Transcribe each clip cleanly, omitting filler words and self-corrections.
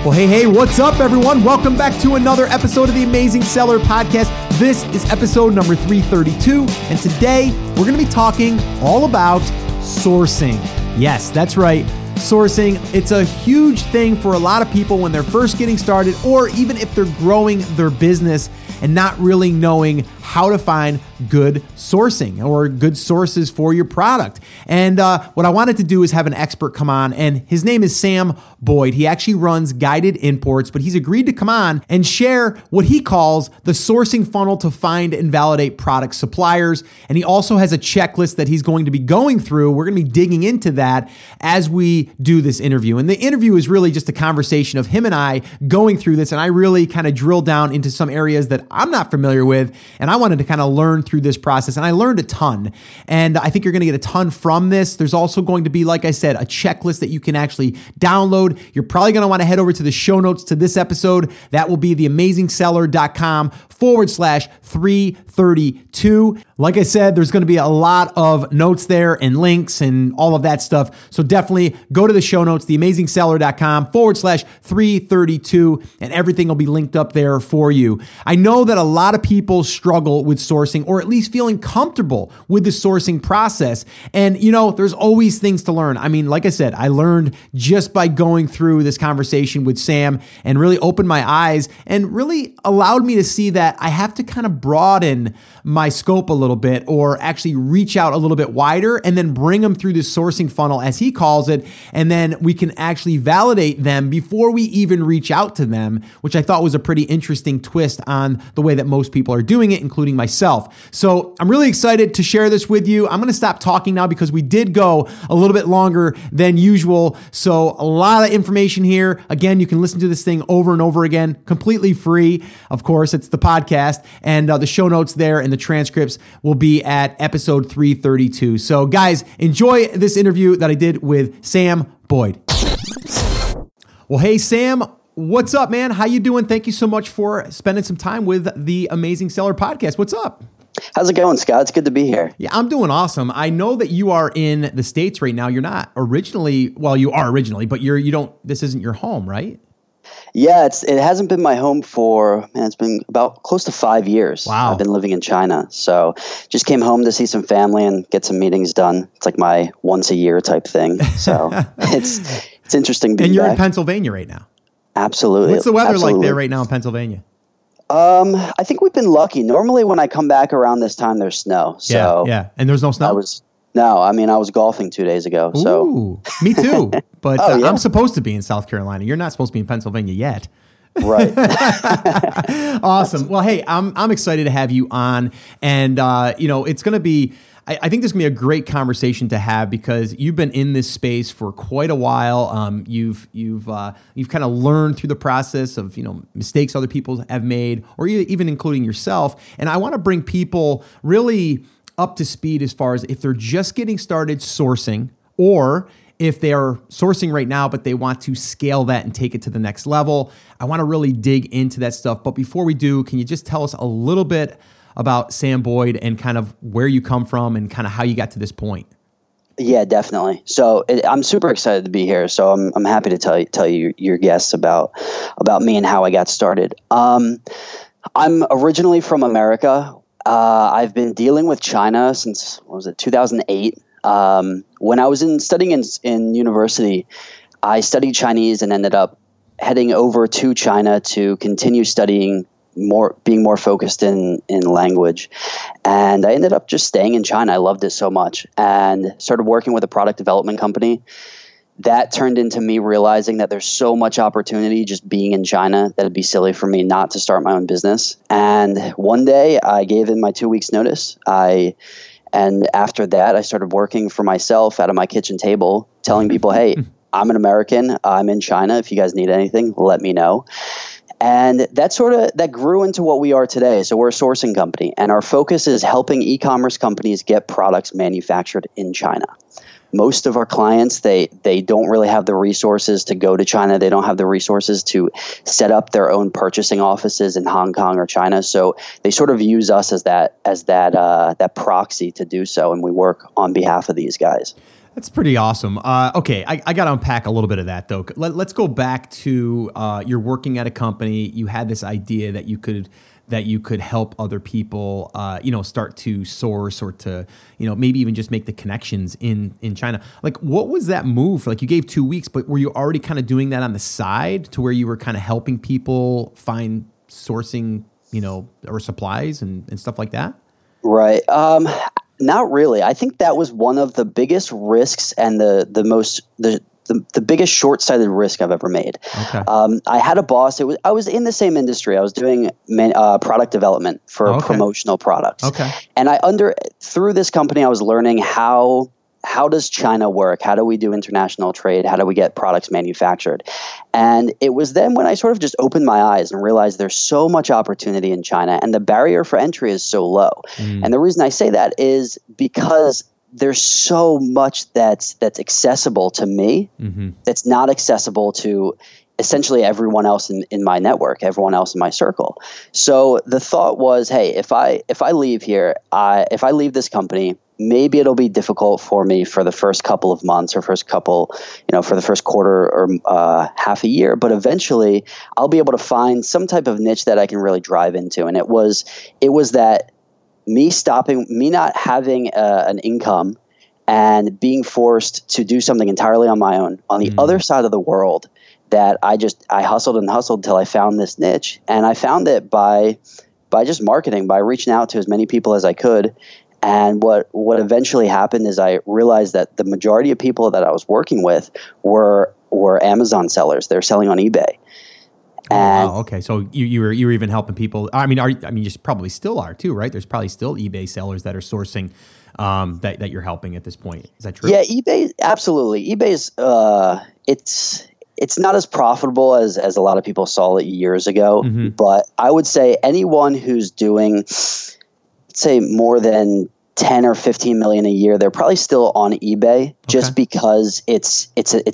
Well, hey, what's up, everyone? Welcome back to another episode of the Amazing Seller Podcast. This is episode number 332, and today we're going to be talking all about sourcing. Yes, that's right, sourcing. It's a huge thing for a lot of people when they're first getting started, or even if they're growing their business and not really knowing how to find good sourcing or good sources for your product. And what I wanted to do is have an expert come on, and his name is Sam Boyd. He actually runs Guided Imports, but he's agreed to come on and share what he calls the sourcing funnel to find and validate product suppliers. And he also has a checklist that he's going to be going through. We're going to be digging into that as we do this interview. And the interview is really just a conversation of him and I going through this. And I really kind of drill down into some areas that I'm not familiar with, and I wanted to kind of learn through this process, and I learned a ton. And I think you're going to get a ton from this. There's also going to be, like I said, a checklist that you can actually download. You're probably going to want to head over to the show notes to this episode. That will be TheAmazingSeller.com/332. Like I said, there's going to be a lot of notes there and links and all of that stuff. So definitely go to the show notes, TheAmazingSeller.com/332, and everything will be linked up there for you. I know that a lot of people struggle with sourcing, or at least feeling comfortable with the sourcing process. And, you know, there's always things to learn. I mean, like I said, I learned just by going through this conversation with Sam, and really opened my eyes and really allowed me to see that I have to kind of broaden my scope a little bit, or actually reach out a little bit wider, and then bring them through this sourcing funnel, as he calls it. And then we can actually validate them before we even reach out to them, which I thought was a pretty interesting twist on the way that most people are doing it, including myself. So I'm really excited to share this with you. I'm going to stop talking now because we did go a little bit longer than usual. So a lot of information here. Again, you can listen to this thing over and over again, completely free. Of course, it's the podcast, and the show notes there and the transcripts will be at episode 332. So guys, enjoy this interview that I did with Sam Boyd. Well, hey, Sam, what's up, man? How you doing? Thank you so much for spending some time with the Amazing Seller Podcast. What's up? How's it going, Scott? It's good to be here. Yeah, I'm doing awesome. I know that you are in the States right now. You're not originally, well, you are originally, but this isn't your home, right? Yeah, it hasn't been my home for, it's been about close to 5 years. Wow. I've been living in China. So just came home to see some family and get some meetings done. It's like my once a year type thing. So it's interesting being back. And you're in Pennsylvania right now. Absolutely. What's the weather like there right now in Pennsylvania? I think we've been lucky. Normally when I come back around this time, there's snow. So yeah. And there's no snow? I was golfing 2 days ago. So. Ooh, me too. But yeah. I'm supposed to be in South Carolina. You're not supposed to be in Pennsylvania yet. Right. Awesome. Well, hey, I'm excited to have you on. And, it's going to be... I think this is going to be a great conversation to have because you've been in this space for quite a while. You've kind of learned through the process of, mistakes other people have made, or even including yourself. And I want to bring people really up to speed as far as if they're just getting started sourcing, or if they are sourcing right now, but they want to scale that and take it to the next level. I want to really dig into that stuff. But before we do, can you just tell us a little bit about Sam Boyd and kind of where you come from and kind of how you got to this point? Yeah, definitely. So I'm super excited to be here. So I'm happy to tell you your guests about me and how I got started. I'm originally from America. I've been dealing with China since 2008. When I was studying in university, I studied Chinese and ended up heading over to China to continue studying, being more focused in language. And I ended up just staying in China. I loved it so much and started working with a product development company. That turned into me realizing that there's so much opportunity just being in China that it'd be silly for me not to start my own business. And one day I gave in my 2 weeks notice. And after that, I started working for myself out of my kitchen table, telling people, hey, I'm an American. I'm in China. If you guys need anything, let me know. And that grew into what we are today. So we're a sourcing company, and our focus is helping e-commerce companies get products manufactured in China. Most of our clients, they don't really have the resources to go to China. They don't have the resources to set up their own purchasing offices in Hong Kong or China. So they sort of use us as that proxy to do so, and we work on behalf of these guys. That's pretty awesome. Okay, I got to unpack a little bit of that, though. Let's go back to you're working at a company. You had this idea that you could help other people, start to source or to, maybe even just make the connections in China. Like, what was that move? Like, you gave 2 weeks, but were you already kind of doing that on the side to where you were kind of helping people find sourcing, or supplies and stuff like that? Right. Not really. I think that was one of the biggest risks and the biggest short-sighted risk I've ever made. Okay. I had a boss. I was in the same industry. I was doing product development for promotional products. Okay. And through this company, I was learning how does China work? How do we do international trade? How do we get products manufactured? And it was then when I sort of just opened my eyes and realized there's so much opportunity in China and the barrier for entry is so low. Mm. And the reason I say that is because there's so much that's accessible to me that's not accessible to essentially everyone else in my network, everyone else in my circle. So the thought was, hey, if I leave here, if I leave this company, maybe it'll be difficult for me for the first couple of months or for the first quarter or half a year. But eventually I'll be able to find some type of niche that I can really drive into. And it was that me not having an income and being forced to do something entirely on my own on the other side of the world that I hustled and hustled till I found this niche. And I found it by just marketing, by reaching out to as many people as I could. And what eventually happened is I realized that the majority of people that I was working with were Amazon sellers. They're selling on eBay. And, wow. Okay. So you were even helping people. I mean, you probably still are too, right? There's probably still eBay sellers that are sourcing that you're helping at this point. Is that true? Yeah, eBay. Absolutely. eBay's it's not as profitable as a lot of people saw it years ago. Mm-hmm. But I would say anyone who's doing say more than 10 or 15 million a year, they're probably still on eBay just because it's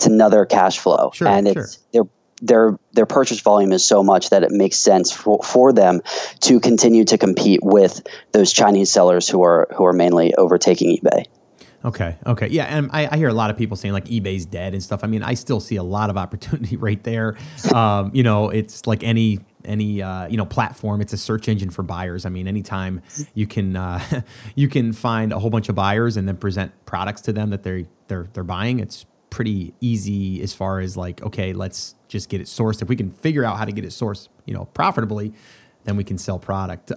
another cash flow. Sure, and their purchase volume is so much that it makes sense for them to continue to compete with those Chinese sellers who are mainly overtaking eBay. Okay. Yeah. And I hear a lot of people saying like eBay's dead and stuff. I mean, I still see a lot of opportunity right there. It's like any platform, it's a search engine for buyers. I mean, anytime you can find a whole bunch of buyers and then present products to them that they're buying, it's pretty easy as far as like, okay, let's just get it sourced. If we can figure out how to get it sourced, profitably, then we can sell product.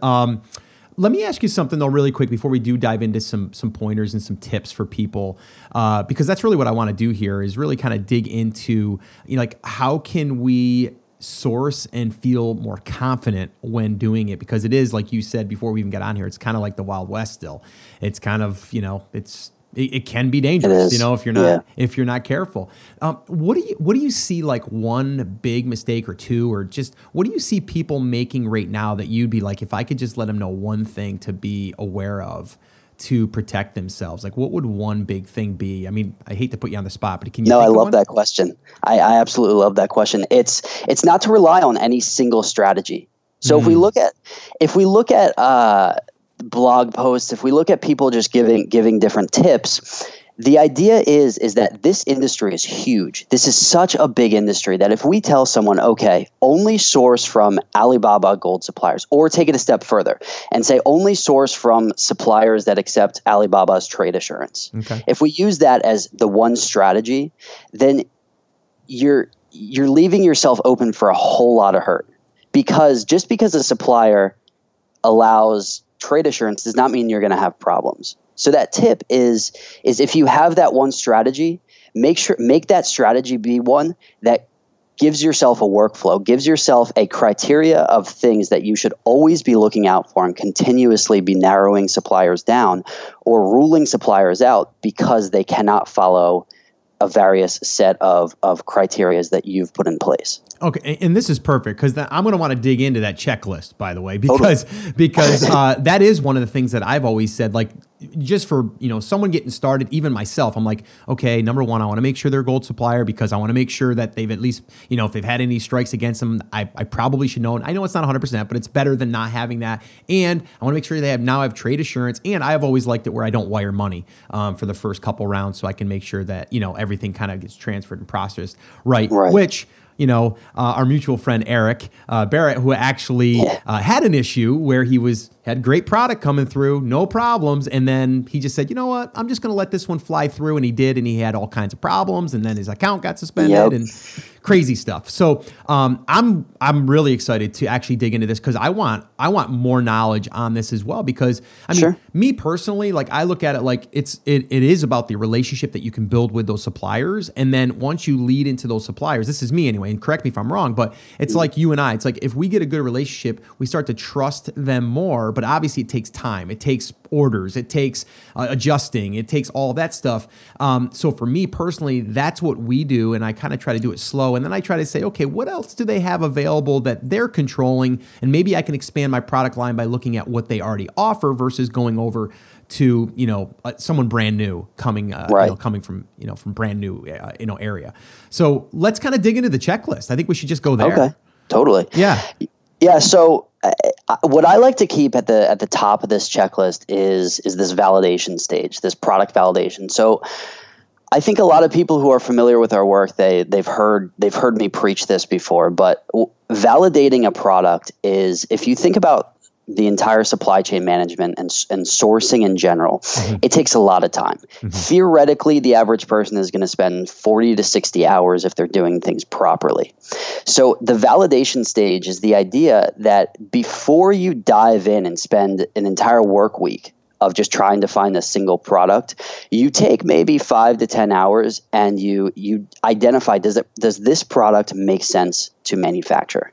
Let me ask you something though, really quick, before we do dive into some pointers and some tips for people, because that's really what I want to do here is really kind of dig into, like how can we source and feel more confident when doing it, because it is, like you said before we even got on here, it's kind of like the Wild West still. It's kind of, it can be dangerous, if you're not careful. What do you see like one big mistake or two, or just what do you see people making right now that you'd be like, if I could just let them know one thing to be aware of to protect themselves? Like, what would one big thing be? I mean, I hate to put you on the spot, but can you? No, I love that question. I absolutely love that question. It's not to rely on any single strategy. So if we look at blog posts, if we look at people just giving different tips, the idea is that this industry is huge. This is such a big industry that if we tell someone, okay, only source from Alibaba gold suppliers, or take it a step further and say only source from suppliers that accept Alibaba's Trade Assurance. Okay. If we use that as the one strategy, then you're leaving yourself open for a whole lot of hurt, because just because a supplier allows trade assurance does not mean you're going to have problems. So that tip is if you have that one strategy, make that strategy be one that gives yourself a workflow, gives yourself a criteria of things that you should always be looking out for and continuously be narrowing suppliers down or ruling suppliers out because they cannot follow a various set of criteria that you've put in place. Okay, and this is perfect because I'm going to want to dig into that checklist, by the way, because that is one of the things that I've always said, like just for, you know, someone getting started, even myself, I'm like, okay, number one, I want to make sure they're a gold supplier because I want to make sure that they've at least, you know, if they've had any strikes against them, I probably should know. And I know it's not 100%, but it's better than not having that. And I want to make sure they have, now I have trade assurance. And I've always liked it where I don't wire money for the first couple rounds, so I can make sure that, you know, everything kind of gets transferred and processed right. Which, you know, our mutual friend Eric Barrett, who actually had an issue where he had great product coming through, no problems, and then he just said, you know what, I'm just going to let this one fly through, and he did, and he had all kinds of problems, and then his account got suspended and crazy stuff. So I'm really excited to actually dig into this because I want more knowledge on this as well, because I mean, me personally, like, I look at it like it is about the relationship that you can build with those suppliers, and then once you lead into those suppliers, this is me anyway, and correct me if I'm wrong, but it's like you and I, it's like if we get a good relationship, we start to trust them more, but obviously it takes time. It takes orders. It takes adjusting. It takes all that stuff. So for me personally, that's what we do. And I kind of try to do it slow. And then I try to say, okay, what else do they have available that they're controlling? And maybe I can expand my product line by looking at what they already offer versus going over to, you know, someone brand new coming, coming from, you know, from brand new, area. So let's kind of dig into the checklist. I think we should just go there. Okay, totally. Yeah. So what I like to keep at the top of this checklist is this validation stage, this product validation. So I think a lot of people who are familiar with our work, they've heard me preach this before, but validating a product is, if you think about the entire supply chain management and sourcing in general, it takes a lot of time. Theoretically, the average person is going to spend 40 to 60 hours if they're doing things properly. So the validation stage is the idea that before you dive in and spend an entire work week of just trying to find a single product, you take maybe 5 to 10 hours and you identify, does this product make sense to manufacture?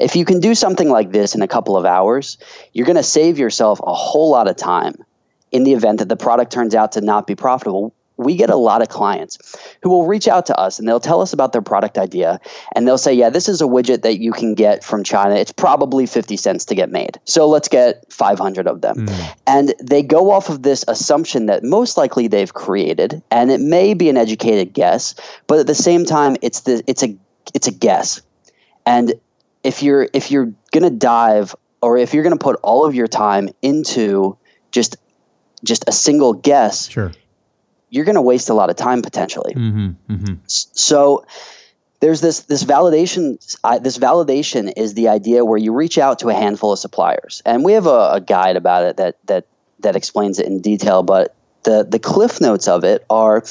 If you can do something like this in a couple of hours, you're going to save yourself a whole lot of time in the event that the product turns out to not be profitable. We get a lot of clients who will reach out to us and they'll tell us about their product idea and they'll say, yeah, this is a widget that you can get from China. It's probably 50 cents to get made. So let's get 500 of them. And they go off of this assumption that most likely they've created, and it may be an educated guess, but at the same time, it's a guess. And if you're going to dive, or if you're going to put all of your time into just a single guess, you're going to waste a lot of time potentially. So there's this validation. This validation is the idea where you reach out to a handful of suppliers, and we have a guide about it that explains it in detail. But the cliff notes of it are: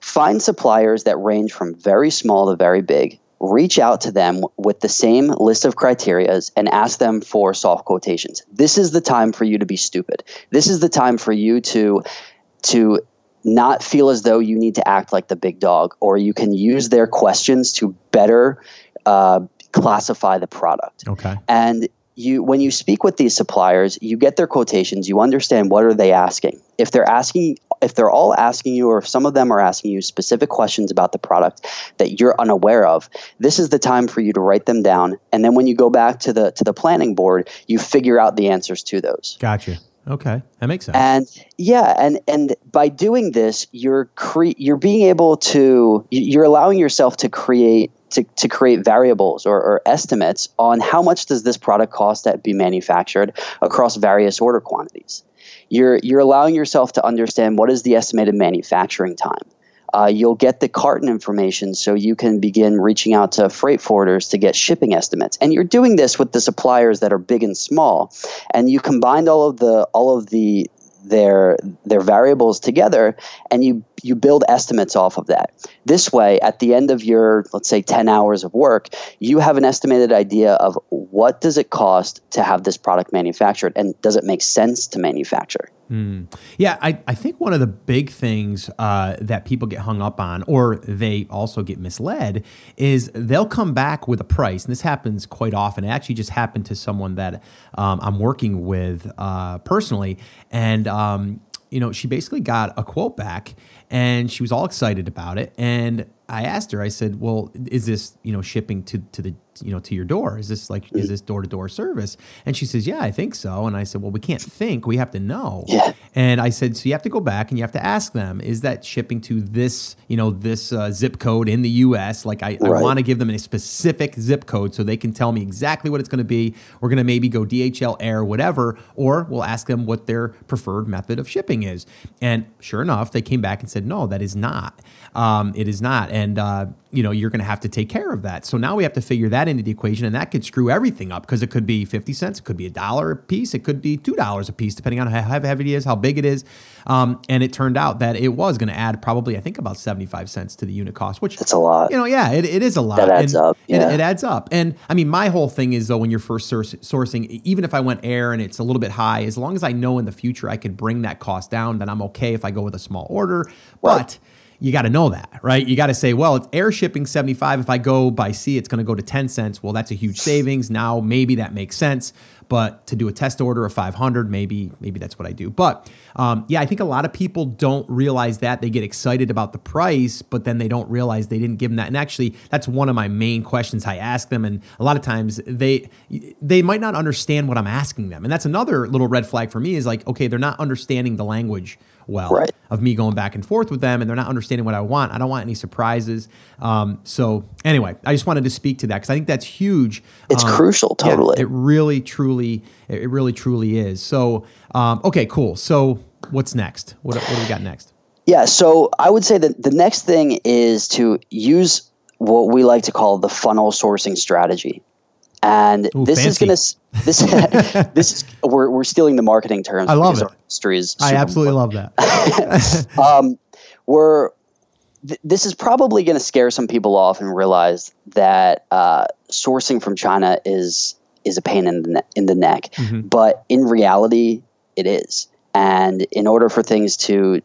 find suppliers that range from very small to very big. Reach out to them with the same list of criterias and ask them for soft quotations. This is the time for you to be stupid. This is the time for you to not feel as though you need to act like the big dog, or you can use their questions to better classify the product. Okay. And when you speak with these suppliers, you get their quotations, you understand what are they asking. If they're all asking you, or if some of them are asking you specific questions about the product that you're unaware of, this is the time for you to write them down. And then when you go back to the planning board, you figure out the answers to those. Gotcha. Okay, that makes sense. And and by doing this, you're being able to, you're allowing yourself to create variables or estimates on how much does this product cost that be manufactured across various order quantities. You're allowing yourself to understand what is the estimated manufacturing time. You'll get the carton information so you can begin reaching out to freight forwarders to get shipping estimates. And you're doing this with the suppliers that are big and small. And you combined all of their variables together, and you build estimates off of that. This way, at the end of your, let's say, 10 hours of work, you have an estimated idea of what does it cost to have this product manufactured, and does it make sense to manufacture? Yeah, I think one of the big things that people get hung up on, or they also get misled, is they'll come back with a price. And this happens quite often. It actually just happened to someone that I'm working with personally. And, you know, she basically got a quote back And she was all excited about it. And I asked her, I said, well, is this, shipping to your door? Is this door-to-door service? And she says, yeah, I think so. And I said, well, we can't think, we have to know. Yeah. And I said, so you have to go back and you have to ask them, is that shipping to this, this zip code in the US? Like I want to give them a specific zip code so they can tell me exactly what it's going to be. We're going to maybe go DHL, air, whatever, or we'll ask them what their preferred method of shipping is. And sure enough, they came back and said, no, that is not. It is not. And, you're going to have to take care of that. So now we have to figure that into the equation, and that could screw everything up because it could be 50 cents, it could be $1 a piece, it could be $2 a piece, depending on how heavy it is, how big it is. And it turned out that it was going to add probably, I think, about 75 cents to the unit cost, which that's a lot. It is a lot. That adds up. Yeah. It adds up. And I mean, my whole thing is though, when you're first sourcing, even if I went air and it's a little bit high, as long as I know in the future I can bring that cost down, then I'm okay if I go with a small order. But you got to know that, right? You got to say, well, it's air shipping 75. If I go by sea, it's going to go to 10 cents. Well, that's a huge savings. Now, maybe that makes sense. But to do a test order of 500, maybe that's what I do. But I think a lot of people don't realize that. They get excited about the price, but then they don't realize they didn't give them that. And actually, that's one of my main questions I ask them. And a lot of times they might not understand what I'm asking them. And that's another little red flag for me is like, okay, they're not understanding the language of me going back and forth with them, and they're not understanding what I want. I don't want any surprises. So anyway, I just wanted to speak to that because I think that's huge. It's crucial, totally. Yeah, it really, truly is. So, okay, cool. So what's next? What do we got next? Yeah, so I would say that the next thing is to use what we like to call the funnel sourcing strategy. And we're stealing the marketing terms. I love it. Our industry is super important. Love that. This is probably going to scare some people off and realize that sourcing from China is a pain in the neck. Mm-hmm. But in reality, it is. And in order for things to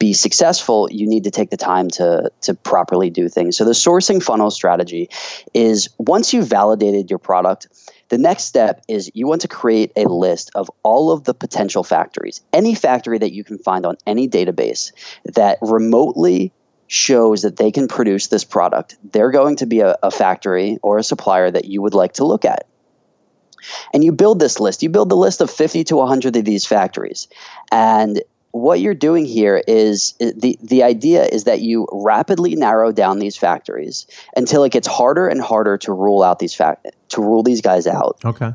be successful, you need to take the time to properly do things. So the sourcing funnel strategy is once you've validated your product, the next step is you want to create a list of all of the potential factories, any factory that you can find on any database that remotely shows that they can produce this product. They're going to be a factory or a supplier that you would like to look at. And you build this list. You build the list of 50 to 100 of these factories. And what you're doing here is the idea is that you rapidly narrow down these factories until it gets harder and harder to rule these guys out. Okay.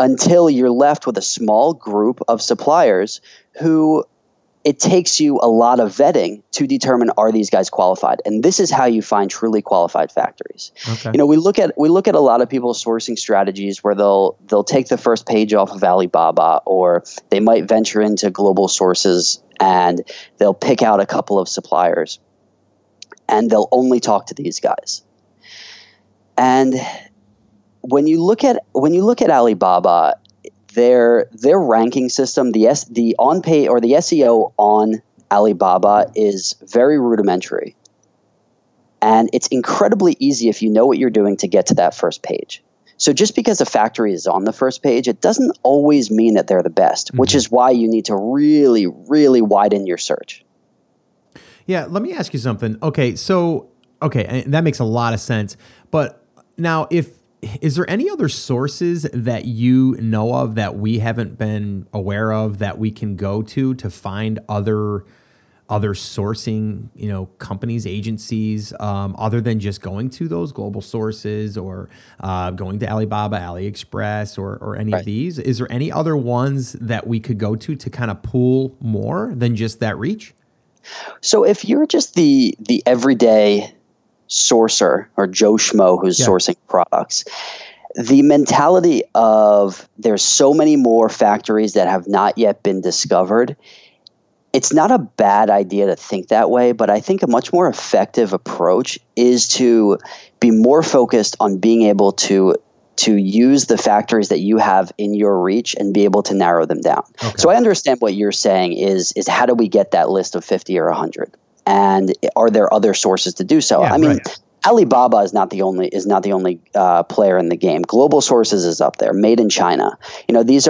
Until you're left with a small group of suppliers who it takes you a lot of vetting to determine, are these guys qualified? And this is how you find truly qualified factories. Okay. We look at a lot of people's sourcing strategies where they'll take the first page off of Alibaba, or they might venture into Global Sources and they'll pick out a couple of suppliers and they'll only talk to these guys. And when you look at Alibaba, their ranking system, the on pay or the SEO on Alibaba is very rudimentary, and it's incredibly easy if you know what you're doing to get to that first page. So just because a factory is on the first page, it doesn't always mean that they're the best, mm-hmm. which is why you need to really, really widen your search. Yeah, let me ask you something. Okay, that makes a lot of sense. But now is there any other sources that you know of that we haven't been aware of that we can go to find other sourcing, companies, agencies, other than just going to those Global Sources or going to Alibaba, AliExpress, or any of these? Is there any other ones that we could go to kind of pull more than just that reach? So if you're just the everyday sourcer or Joe Schmo who's sourcing products, the mentality of there's so many more factories that have not yet been discovered, it's not a bad idea to think that way, but I think a much more effective approach is to be more focused on being able to use the factories that you have in your reach and be able to narrow them down. Okay. So I understand what you're saying is how do we get that list of 50 or 100? And are there other sources to do so? Yeah, I mean, Alibaba is not the only player in the game. Global Sources is up there. Made in China. There's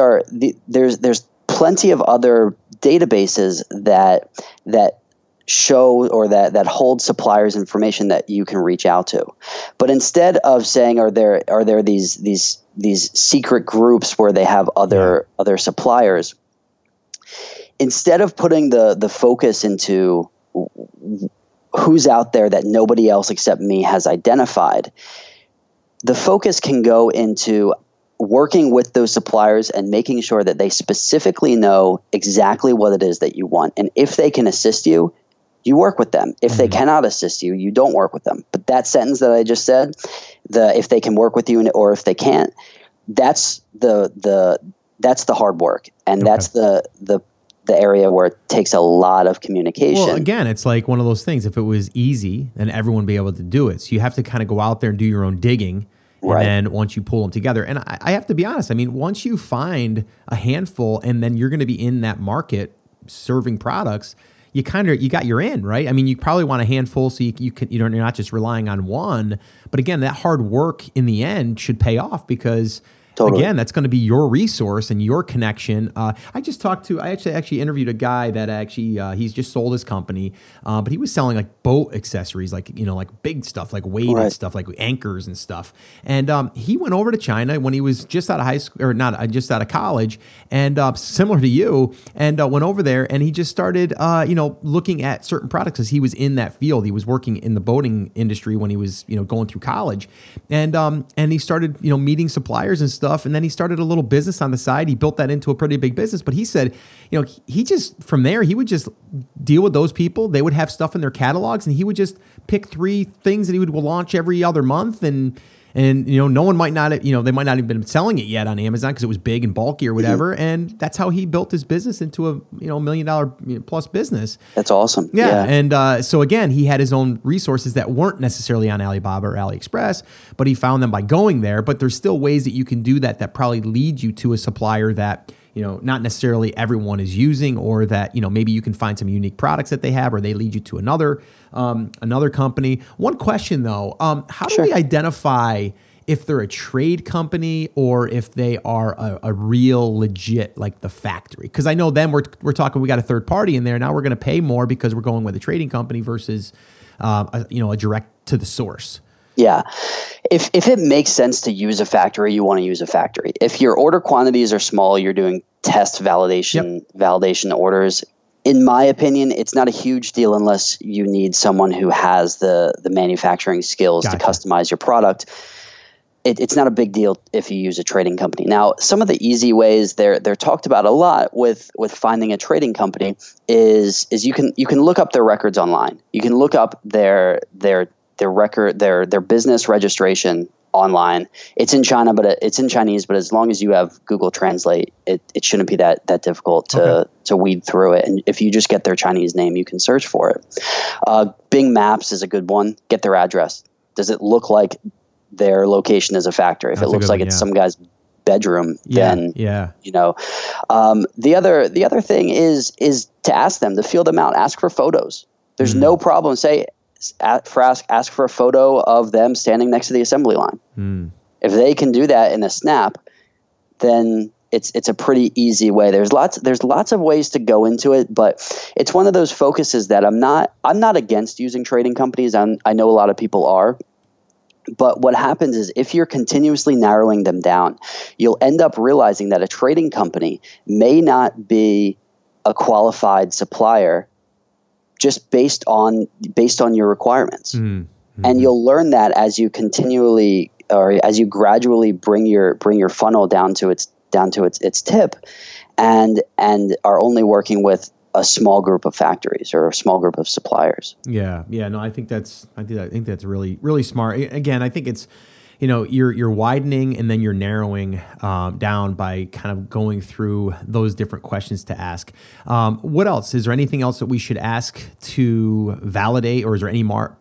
plenty of other databases that show or that holds suppliers information that you can reach out to. But instead of saying, are there these secret groups where they have other suppliers, instead of putting the focus into who's out there that nobody else except me has identified, the focus can go into working with those suppliers and making sure that they specifically know exactly what it is that you want. And if they can assist you, you work with them. If they cannot assist you, you don't work with them. But that sentence that I just said, if they can work with you or if they can't, that's the hard work. And that's the area where it takes a lot of communication. Well, again, it's like one of those things. If it was easy, then everyone would be able to do it. So you have to kind of go out there and do your own digging. Right. And then once you pull them together, and I have to be honest, I mean, once you find a handful and then you're going to be in that market serving products, you got your in, right? I mean, you probably want a handful so you can, you're not just relying on one. But again, that hard work in the end should pay off because, again, that's going to be your resource and your connection. I actually interviewed a guy that he's just sold his company, but he was selling like boat accessories, like big stuff, like weighted stuff, like anchors and stuff. And he went over to China when he was just out of high school, or not, just out of college, and similar to you, and went over there and he just started, looking at certain products as he was in that field. He was working in the boating industry when he was, going through college, and he started, meeting suppliers and stuff. And then he started a little business on the side. He built that into a pretty big business. But he said, he just from there, he would just deal with those people. They would have stuff in their catalogs and he would just pick three things that he would launch every other month. And no one might not, they might not have been selling it yet on Amazon because it was big and bulky or whatever. Mm-hmm. And that's how he built his business into a, $1 million plus business. That's awesome. Yeah. And so again, he had his own resources that weren't necessarily on Alibaba or AliExpress, but he found them by going there. But there's still ways that you can do that probably lead you to a supplier that, not necessarily everyone is using, or that, maybe you can find some unique products that they have, or they lead you to another company. One question though, how do we identify if they're a trade company or if they are a real legit, like the factory? Cause I know then we're talking, we got a third party in there. Now we're going to pay more because we're going with a trading company versus, a direct to the source. Yeah. If it makes sense to use a factory, you want to use a factory. If your order quantities are small, you're doing test validation orders. In my opinion, it's not a huge deal unless you need someone who has the manufacturing skills to customize your product. It's not a big deal if you use a trading company. Now, some of the easy ways they're talked about a lot with finding a trading company is you can look up their records online. You can look up their record, their business registration online. It's in China, but it's in Chinese. But as long as you have Google Translate, it shouldn't be that difficult to weed through it. And if you just get their Chinese name, you can search for it. Bing Maps is a good one. Get their address. Does it look like their location is a factory? If it looks like it's some guy's bedroom, The other thing is to ask them, to feel them out. Ask for photos. There's no problem. Say. Ask for a photo of them standing next to the assembly line. If they can do that in a snap, then it's a pretty easy way. There's lots of ways to go into it, but it's one of those focuses that I'm not against using trading companies. I know a lot of people are, but what happens is if you're continuously narrowing them down, you'll end up realizing that a trading company may not be a qualified supplier just based on your requirements. And you'll learn that as you gradually bring your funnel down to its tip and are only working with a small group of factories or a small group of suppliers. No, I think that's really, really smart. Again, I think it's you're widening and then you're narrowing down by kind of going through those different questions to ask. What else? Is there anything else that we should ask to validate, or is there any more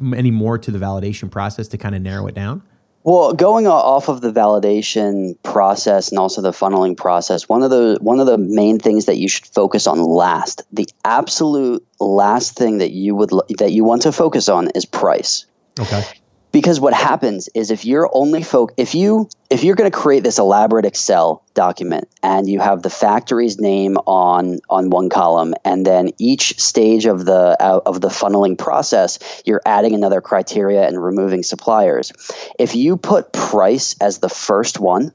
to the validation process to kind of narrow it down? Well, going off of the validation process and also the funneling process, one of the main things that you should focus on last, the absolute last thing that you want to focus on is price. Okay. Because what happens is if you're only if you're going to create this elaborate Excel document and you have the factory's name on one column, and then each stage of the funneling process, you're adding another criteria and removing suppliers. If you put price as the first one,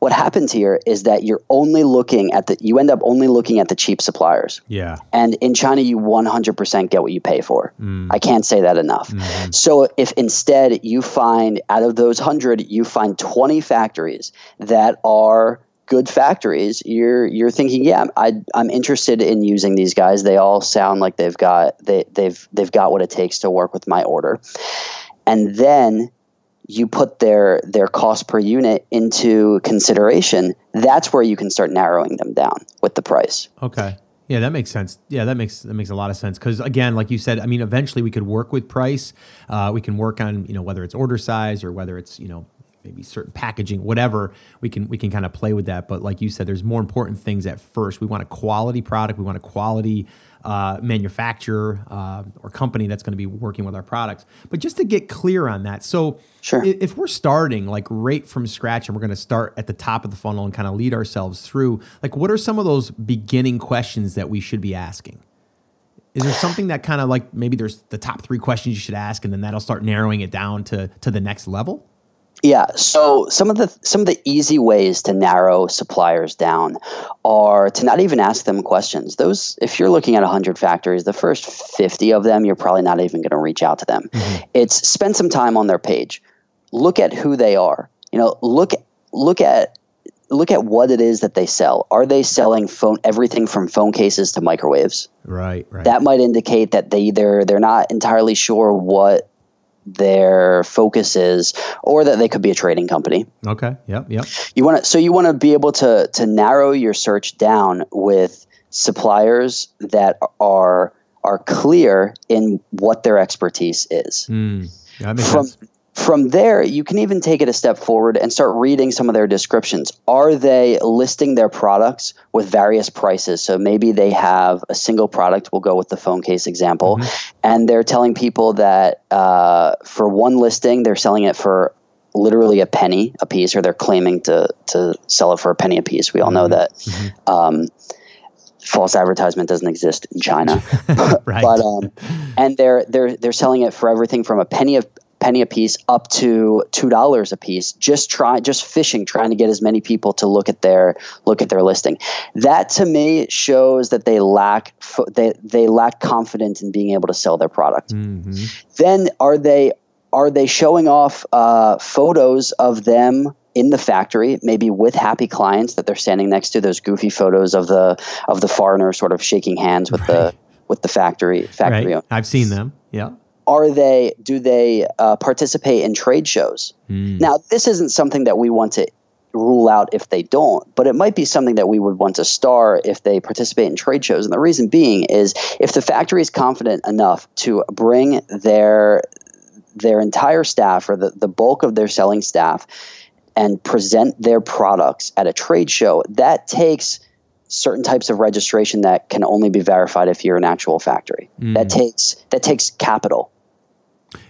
what happens here is that you're only looking at the cheap suppliers. Yeah. And in China, you 100% get what you pay for. Mm. I can't say that enough. Mm. So if instead you find out of those 100, you find 20 factories that are good factories, you're thinking, yeah, I'm interested in using these guys. They all sound like they've got what it takes to work with my order. And then you put their cost per unit into consideration. That's where you can start narrowing them down with the price. Okay. Yeah, that makes sense. Yeah, that makes a lot of sense. Because again, like you said, I mean, eventually we could work with price. We can work on, whether it's order size or whether it's, maybe certain packaging, whatever, we can kind of play with that. But like you said, there's more important things at first. We want a quality product. We want a quality manufacturer or company that's going to be working with our products. But just to get clear on that, so sure, if we're starting like right from scratch and we're going to start at the top of the funnel and kind of lead ourselves through, like what are some of those beginning questions that we should be asking? Is there something that kind of like maybe there's the top three questions you should ask, and then that'll start narrowing it down to the next level? Yeah. So some of the easy ways to narrow suppliers down are to not even ask them questions. Those, if you're looking at 100 factories, the first 50 of them, you're probably not even going to reach out to them. Mm-hmm. It's spend some time on their page. Look at who they are. Look at what it is that they sell. Are they selling everything from phone cases to microwaves? Right. That might indicate that they either they're not entirely sure what their focus is, or that they could be a trading company. Okay. Yep. You want to be able to narrow your search down with suppliers that are clear in what their expertise is. That makes sense. From there, you can even take it a step forward and start reading some of their descriptions. Are they listing their products with various prices? So maybe they have a single product. We'll go with the phone case example. Mm-hmm. And they're telling people that for one listing, they're selling it for literally a penny a piece, or they're claiming to sell it for a penny a piece. We all know that. Mm-hmm. False advertisement doesn't exist in China. Right. But, and they're selling it for everything from a penny a piece up to $2 a piece, just fishing, trying to get as many people to look at their listing. That to me shows that they lack confidence in being able to sell their product. Mm-hmm. Then are they showing off photos of them in the factory, maybe with happy clients that they're standing next to, those goofy photos of the foreigner sort of shaking hands with the factory right. owner. I've seen them. Yeah. Do they participate in trade shows? Mm. Now, this isn't something that we want to rule out if they don't, but it might be something that we would want to star if they participate in trade shows. And the reason being is if the factory is confident enough to bring their entire staff or the bulk of their selling staff and present their products at a trade show, that takes certain types of registration that can only be verified if you're an actual factory. Mm. That takes capital.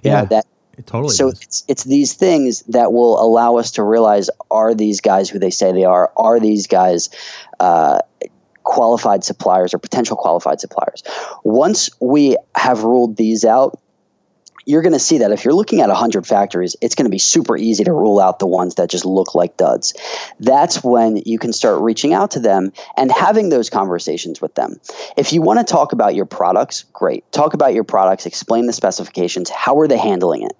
Yeah, it totally. So it's these things that will allow us to realize, are these guys who they say they are? Are these guys qualified suppliers or potential qualified suppliers? Once we have ruled these out, you're going to see that if you're looking at 100 factories, it's going to be super easy to rule out the ones that just look like duds. That's when you can start reaching out to them and having those conversations with them. If you want to talk about your products, great. Talk about your products, explain the specifications. How are they handling it?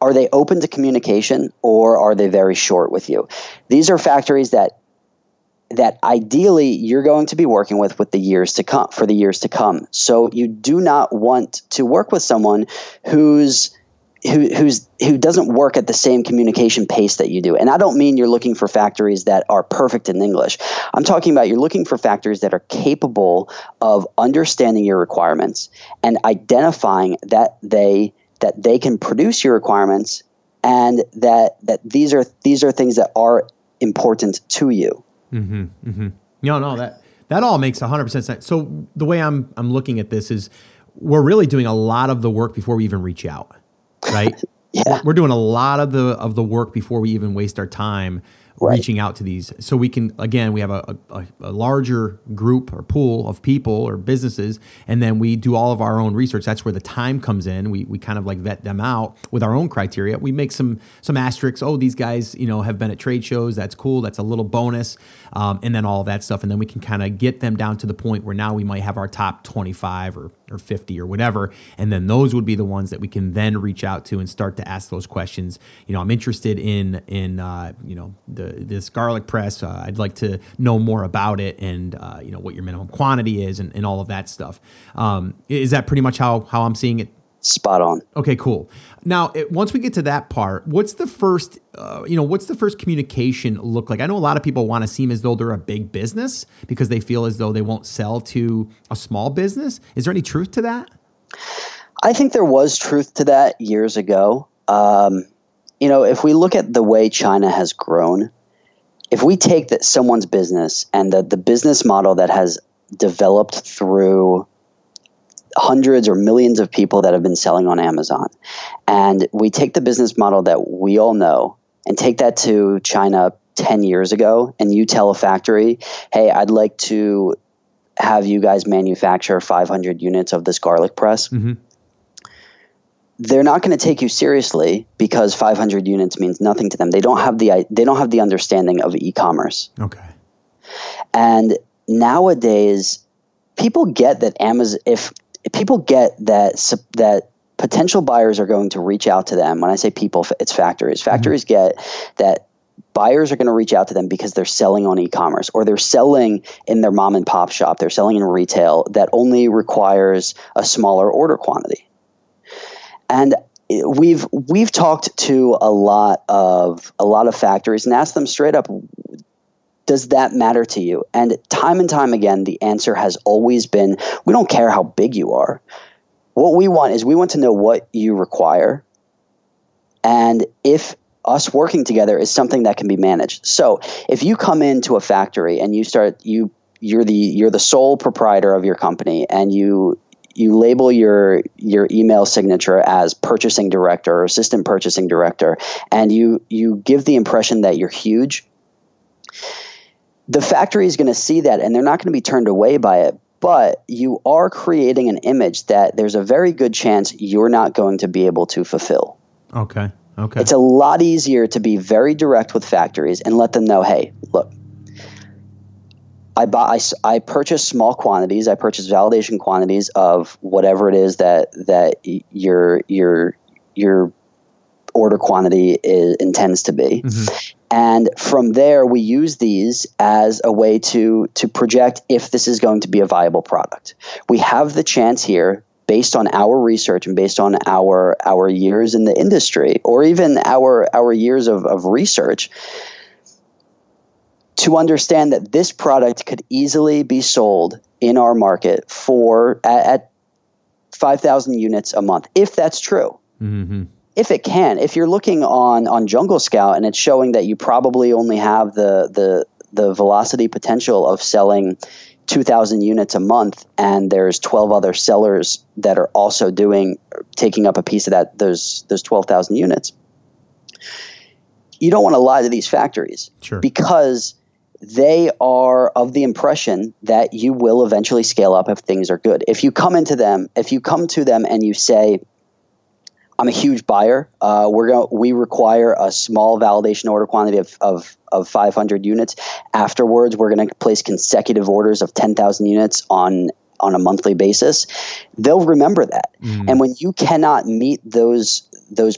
Are they open to communication, or are they very short with you? These are factories that ideally you're going to be working with for the years to come. So you do not want to work with someone who doesn't work at the same communication pace that you do. And I don't mean you're looking for factories that are perfect in English. I'm talking about you're looking for factories that are capable of understanding your requirements and identifying that they can produce your requirements, and that these are things that are important to you. Mm-hmm, mm-hmm. No, that all makes 100% sense. So the way I'm looking at this is we're really doing a lot of the work before we even reach out, right? Yeah. We're doing a lot of the work before we even waste our time reaching out to these. So we can, again, we have a larger group or pool of people or businesses, and then we do all of our own research. That's where the time comes in. We kind of like vet them out with our own criteria. We make some asterisks. Oh, these guys, have been at trade shows. That's cool. That's a little bonus. And then all of that stuff. And then we can kind of get them down to the point where now we might have our top 25 or 50 or whatever. And then those would be the ones that we can then reach out to and start to ask those questions. I'm interested in this garlic press. I'd like to know more about it and, what your minimum quantity is and all of that stuff. Is that pretty much how I'm seeing it? Spot on. Okay, cool. Now, once we get to that part, what's the first communication look like? I know a lot of people want to seem as though they're a big business because they feel as though they won't sell to a small business. Is there any truth to that? I think there was truth to that years ago. If we look at the way China has grown, if we take that someone's business and the business model that has developed through hundreds or millions of people that have been selling on Amazon, and we take the business model that we all know and take that to China 10 years ago, and you tell a factory, hey, I'd like to have you guys manufacture 500 units of this garlic press. Mm-hmm. They're not going to take you seriously because 500 units means nothing to them. They don't have the understanding of e-commerce. Okay. And nowadays, people get that Amazon. If people get that potential buyers are going to reach out to them. When I say people, it's factories. Factories mm-hmm. get that buyers are going to reach out to them because they're selling on e-commerce, or they're selling in their mom and pop shop. They're selling in retail that only requires a smaller order quantity. And we've talked to a lot of factories and asked them straight up, does that matter to you? And time again, the answer has always been, we don't care how big you are. What we want is we want to know what you require, and if us working together is something that can be managed. So if you come into a factory and you're the sole proprietor of your company, and you label your email signature as purchasing director or assistant purchasing director, and you give the impression that you're huge, the factory is going to see that and they're not going to be turned away by it. But you are creating an image that there's a very good chance you're not going to be able to fulfill. Okay. It's a lot easier to be very direct with factories and let them know, hey, look, I purchase small quantities. I purchase validation quantities of whatever it is that your order quantity intends to be. Mm-hmm. And from there, we use these as a way to project if this is going to be a viable product. We have the chance here, based on our research and based on our years in the industry, or even our years of research, to understand that this product could easily be sold in our market at 5,000 units a month, if that's true. Mm-hmm. If it can. If you're looking on Jungle Scout and it's showing that you probably only have the velocity potential of selling 2,000 units a month, and there's 12 other sellers that are also taking up a piece of that those 12,000 units, you don't want to lie to these factories. Sure. Because they are of the impression that you will eventually scale up if things are good. If you come to them and you say, I'm a huge buyer, we require a small validation order quantity of 500 units. Afterwards, we're going to place consecutive orders of 10,000 units on a monthly basis. They'll remember that. Mm. And when you cannot meet those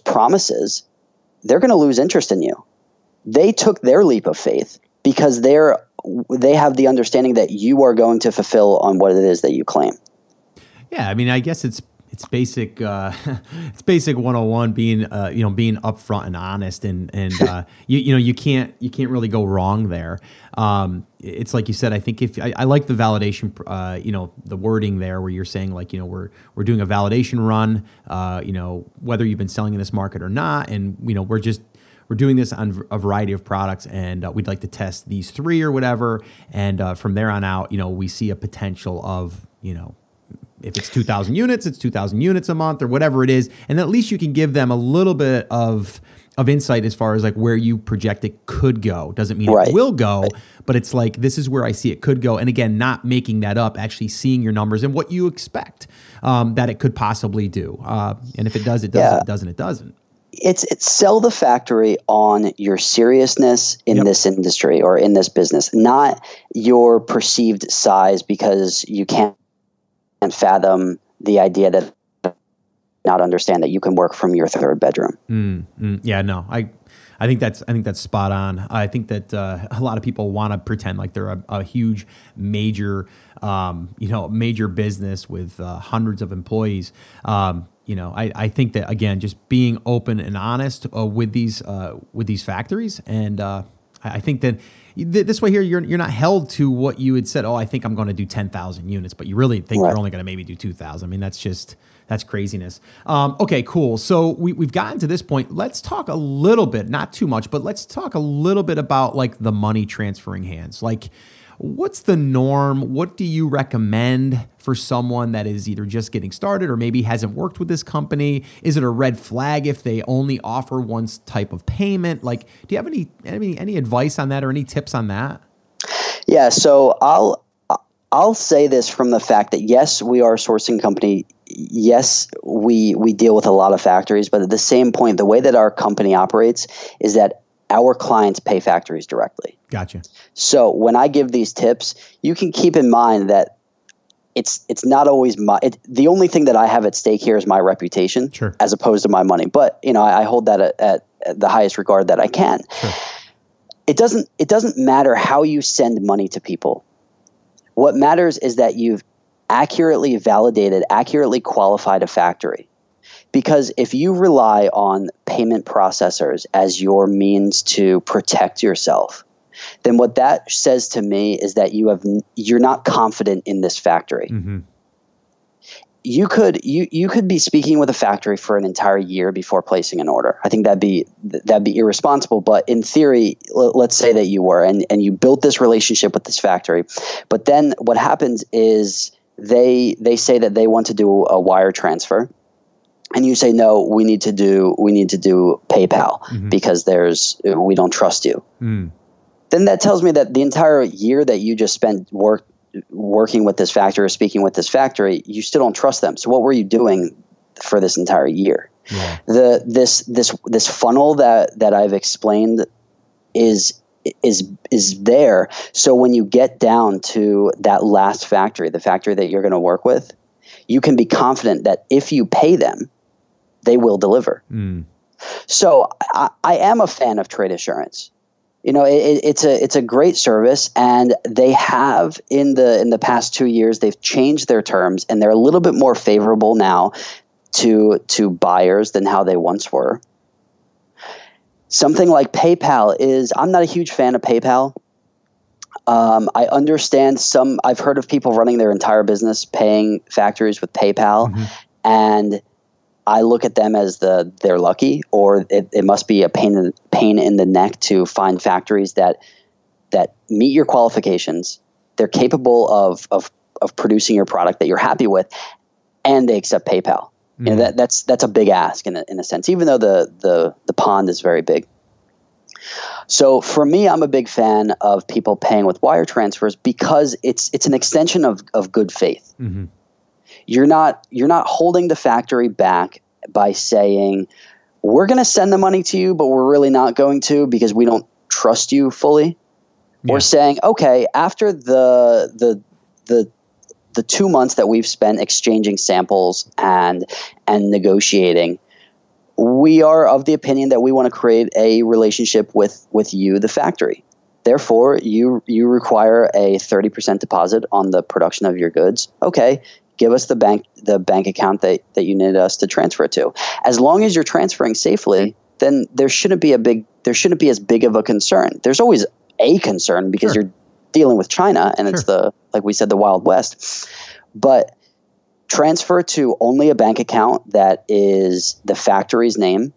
promises, they're going to lose interest in you. They took their leap of faith because they have the understanding that you are going to fulfill on what it is that you claim. Yeah, I mean, I guess it's basic. It's basic 101. Being upfront and honest, and you can't really go wrong there. It's like you said. I think I like the validation. The wording there where you're saying we're doing a validation run. Whether you've been selling in this market or not, and we're doing this on a variety of products, and we'd like to test these three or whatever. And from there on out, we see a potential of if it's 2,000 units, it's 2,000 units a month or whatever it is. And at least you can give them a little bit of insight as far as like where you project it could go. Doesn't mean it will go, but it's like, this is where I see it could go. And again, not making that up, actually seeing your numbers and what you expect that it could possibly do. And if it does, it does. If it doesn't, it doesn't. It's sell the factory on your seriousness in this industry or in this business, not your perceived size, because you can't fathom the idea that not understand that you can work from your third bedroom. Yeah, no, I think that's spot on. I think that a lot of people want to pretend like they're a huge, major, major business with hundreds of employees. I think that, again, just being open and honest with these factories, and I think that this way here, you're not held to what you had said. Oh, I think I'm going to do 10,000 units, but you really think you're only going to maybe do 2,000. I mean, that's craziness. Okay, cool. So we've gotten to this point. Let's talk a little bit, not too much, but let's talk a little bit about like the money transferring hands. Like, what's the norm? What do you recommend for someone that is either just getting started or maybe hasn't worked with this company? Is it a red flag if they only offer one type of payment? Like, do you have any advice on that or any tips on that? Yeah, so I'll say this from the fact that, yes, we are a sourcing company. Yes, we deal with a lot of factories, but at the same point, the way that our company operates is that our clients pay factories directly. Gotcha. So when I give these tips, you can keep in mind that it's not always the only thing that I have at stake here is my reputation as opposed to my money. But, I hold that at the highest regard that I can. Sure. It doesn't matter how you send money to people. What matters is that you've accurately validated, accurately qualified a factory. Because if you rely on payment processors as your means to protect yourself, then what that says to me is that you're not confident in this factory. Mm-hmm. You could be speaking with a factory for an entire year before placing an order. I think that'd be irresponsible. But in theory, let's say that you were and you built this relationship with this factory. But then what happens is they say that they want to do a wire transfer. And you say, no, we need to do PayPal because we don't trust you. Mm. Then that tells me that the entire year that you just spent working with this factory or speaking with this factory, you still don't trust them. So what were you doing for this entire year? Yeah. This funnel that I've explained is there. So when you get down to that last factory, the factory that you're going to work with, you can be confident that if you pay them, they will deliver. Mm. So I am a fan of Trade Assurance. It's a great service, and they have in the past 2 years they've changed their terms, and they're a little bit more favorable now to buyers than how they once were. Something like PayPal I'm not a huge fan of PayPal. I understand I've heard of people running their entire business paying factories with PayPal, and I look at them as they're lucky, or it must be a pain in the neck to find factories that meet your qualifications. They're capable of producing your product that you're happy with, and they accept PayPal. Mm-hmm. That's a big ask in a sense, even though the pond is very big. So for me, I'm a big fan of people paying with wire transfers because it's an extension of good faith. Mm-hmm. You're not holding the factory back by saying, we're going to send the money to you, but we're really not going to because we don't trust you fully. Yeah. We're saying, okay, after the 2 months that we've spent exchanging samples and negotiating, we are of the opinion that we want to create a relationship with you, the factory. Therefore, you require a 30% deposit on the production of your goods. Okay, give us the bank account that you need us to transfer it to. As long as you're transferring safely, then there shouldn't be as big of a concern. There's always a concern because you're dealing with China and it's like we said, the Wild West. But transfer to only a bank account that is the factory's name.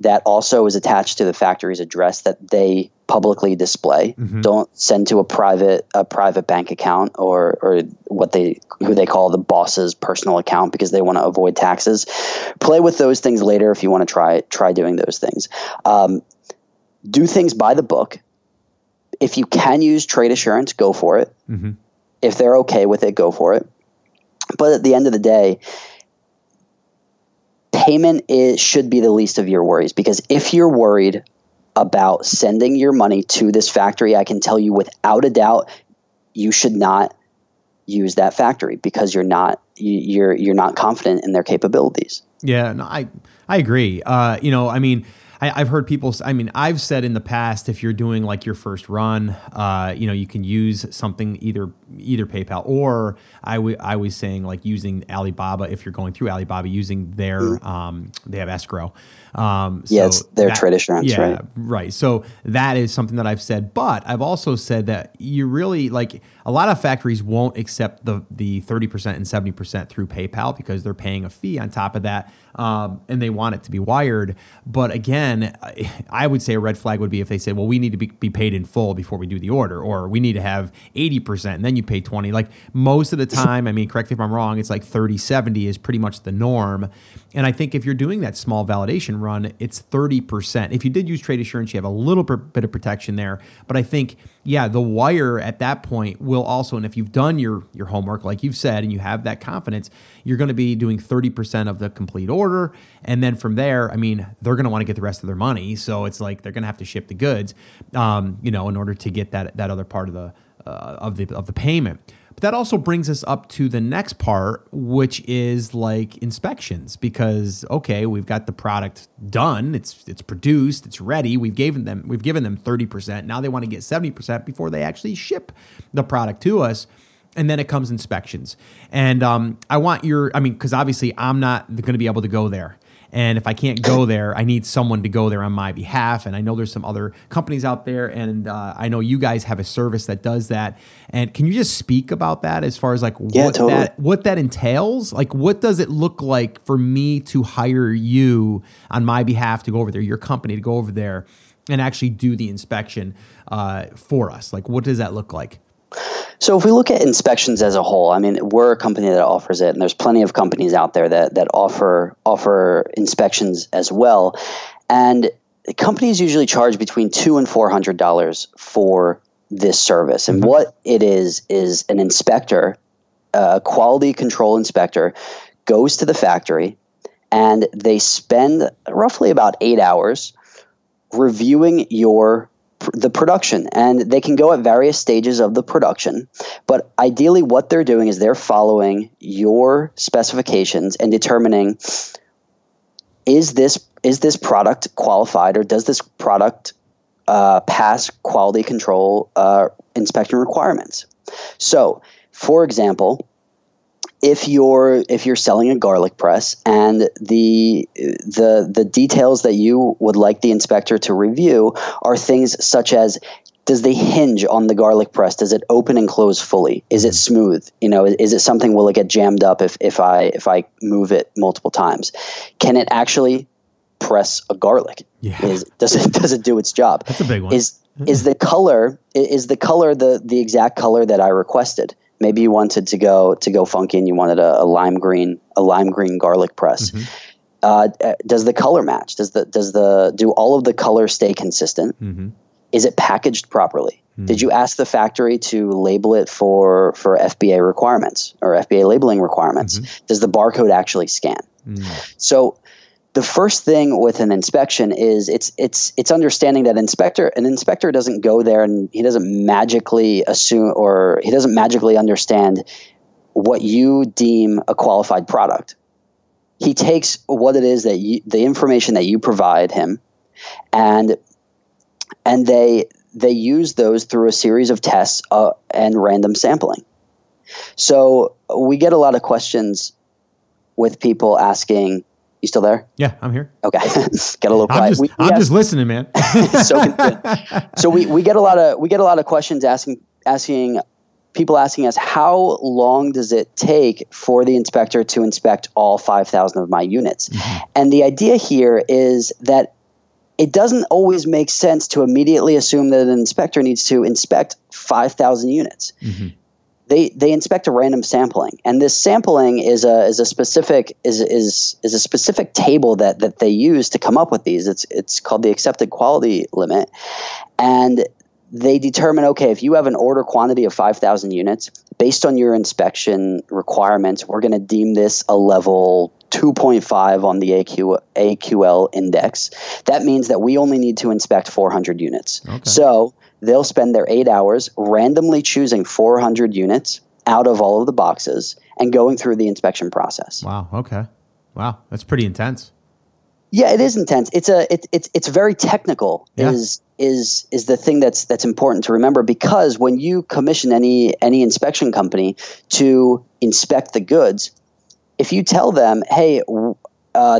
that also is attached to the factory's address that they publicly display. Mm-hmm. Don't send to a private bank account or who they call the boss's personal account because they want to avoid taxes. Play with those things later if you want to try doing those things. Do things by the book. If you can use trade assurance, go for it. Mm-hmm. If they're okay with it, go for it. But at the end of the day, payment should be the least of your worries, because if you're worried about sending your money to this factory, I can tell you without a doubt, you should not use that factory because you're not confident in their capabilities. Yeah, no, I agree. I've heard people. I mean, I've said in the past, if you're doing like your first run, you can use something either PayPal or I was saying like using Alibaba. If you're going through Alibaba, using their they have escrow. It's their trade assurance, right? Right. So that is something that I've said, but I've also said that you really like a lot of factories won't accept the 30% and 70% through PayPal because they're paying a fee on top of that, and they want it to be wired. But again, I would say a red flag would be if they said, well, we need to be paid in full before we do the order, or we need to have 80% and then you pay 20. Like most of the time, I mean, correct me if I'm wrong, it's like 30-70 is pretty much the norm. And I think if you're doing that small validation run, it's 30%. If you did use trade assurance, you have a little bit of protection there. But I think, the wire at that point will also, and if you've done your homework, like you've said, and you have that confidence, you're going to be doing 30% of the complete order. And then from there, I mean, they're going to want to get the rest of their money. So it's like they're going to have to ship the goods, in order to get that other part of the payment. But that also brings us up to the next part, which is like inspections, because we've got the product done, it's produced, it's ready, we've given them 30%. Now they want to get 70% before they actually ship the product to us. And then it comes inspections. And because obviously I'm not going to be able to go there. And if I can't go there, I need someone to go there on my behalf. And I know there's some other companies out there, and I know you guys have a service that does that. And can you just speak about that as far as like what that entails? Like, what does it look like for me to hire you on my behalf to go over there, your company to go over there and actually do the inspection for us? Like, what does that look like? So if we look at inspections as a whole, I mean, we're a company that offers it, and there's plenty of companies out there that offer inspections as well. And companies usually charge between $200 and $400 for this service. And what it is an inspector, a quality control inspector, goes to the factory, and they spend roughly about 8 hours reviewing the production, and they can go at various stages of the production, but ideally what they're doing is they're following your specifications and determining, is this product qualified, or does this product pass quality control inspection requirements? So for example, if you're selling a garlic press, and the details that you would like the inspector to review are things such as, does the hinge on the garlic press, does it open and close fully? Is it smooth? Is it something, will it get jammed up if I move it multiple times? Can it actually press a garlic? Yeah. Does it do its job? That's a big one. Is the color the exact color that I requested? Maybe you wanted to go funky, and you wanted a lime green garlic press. Mm-hmm. Does the color match? Do all of the colors stay consistent? Mm-hmm. Is it packaged properly? Mm-hmm. Did you ask the factory to label it for FBA requirements or FBA labeling requirements? Mm-hmm. Does the barcode actually scan? Mm-hmm. So the first thing with an inspection is it's understanding that an inspector doesn't go there and he doesn't magically assume, or he doesn't magically understand what you deem a qualified product. He takes what it is that the information that you provide him, and they use those through a series of tests and random sampling. So we get a lot of questions with people asking, you still there? Yeah, I'm here. Okay. Get a little quiet. I'm just listening, man. So we get a lot of questions asking people asking us, how long does it take for the inspector to inspect all 5,000 of my units? Mm-hmm. And the idea here is that it doesn't always make sense to immediately assume that an inspector needs to inspect 5,000 units. Mm-hmm. They inspect a random sampling, and this sampling is a specific table that they use to come up with these. It's called the accepted quality limit, and they determine, okay, if you have an order quantity of 5,000 units, based on your inspection requirements, we're going to deem this a level 2.5 on the AQL index. That means that we only need to inspect 400 units. Okay. So they'll spend their 8 hours randomly choosing 400 units out of all of the boxes and going through the inspection process. Wow. Okay. Wow. That's pretty intense. Yeah, it is intense. It's very technical. Yeah. Is the thing that's important to remember, because when you commission any inspection company to inspect the goods, if you tell them, hey,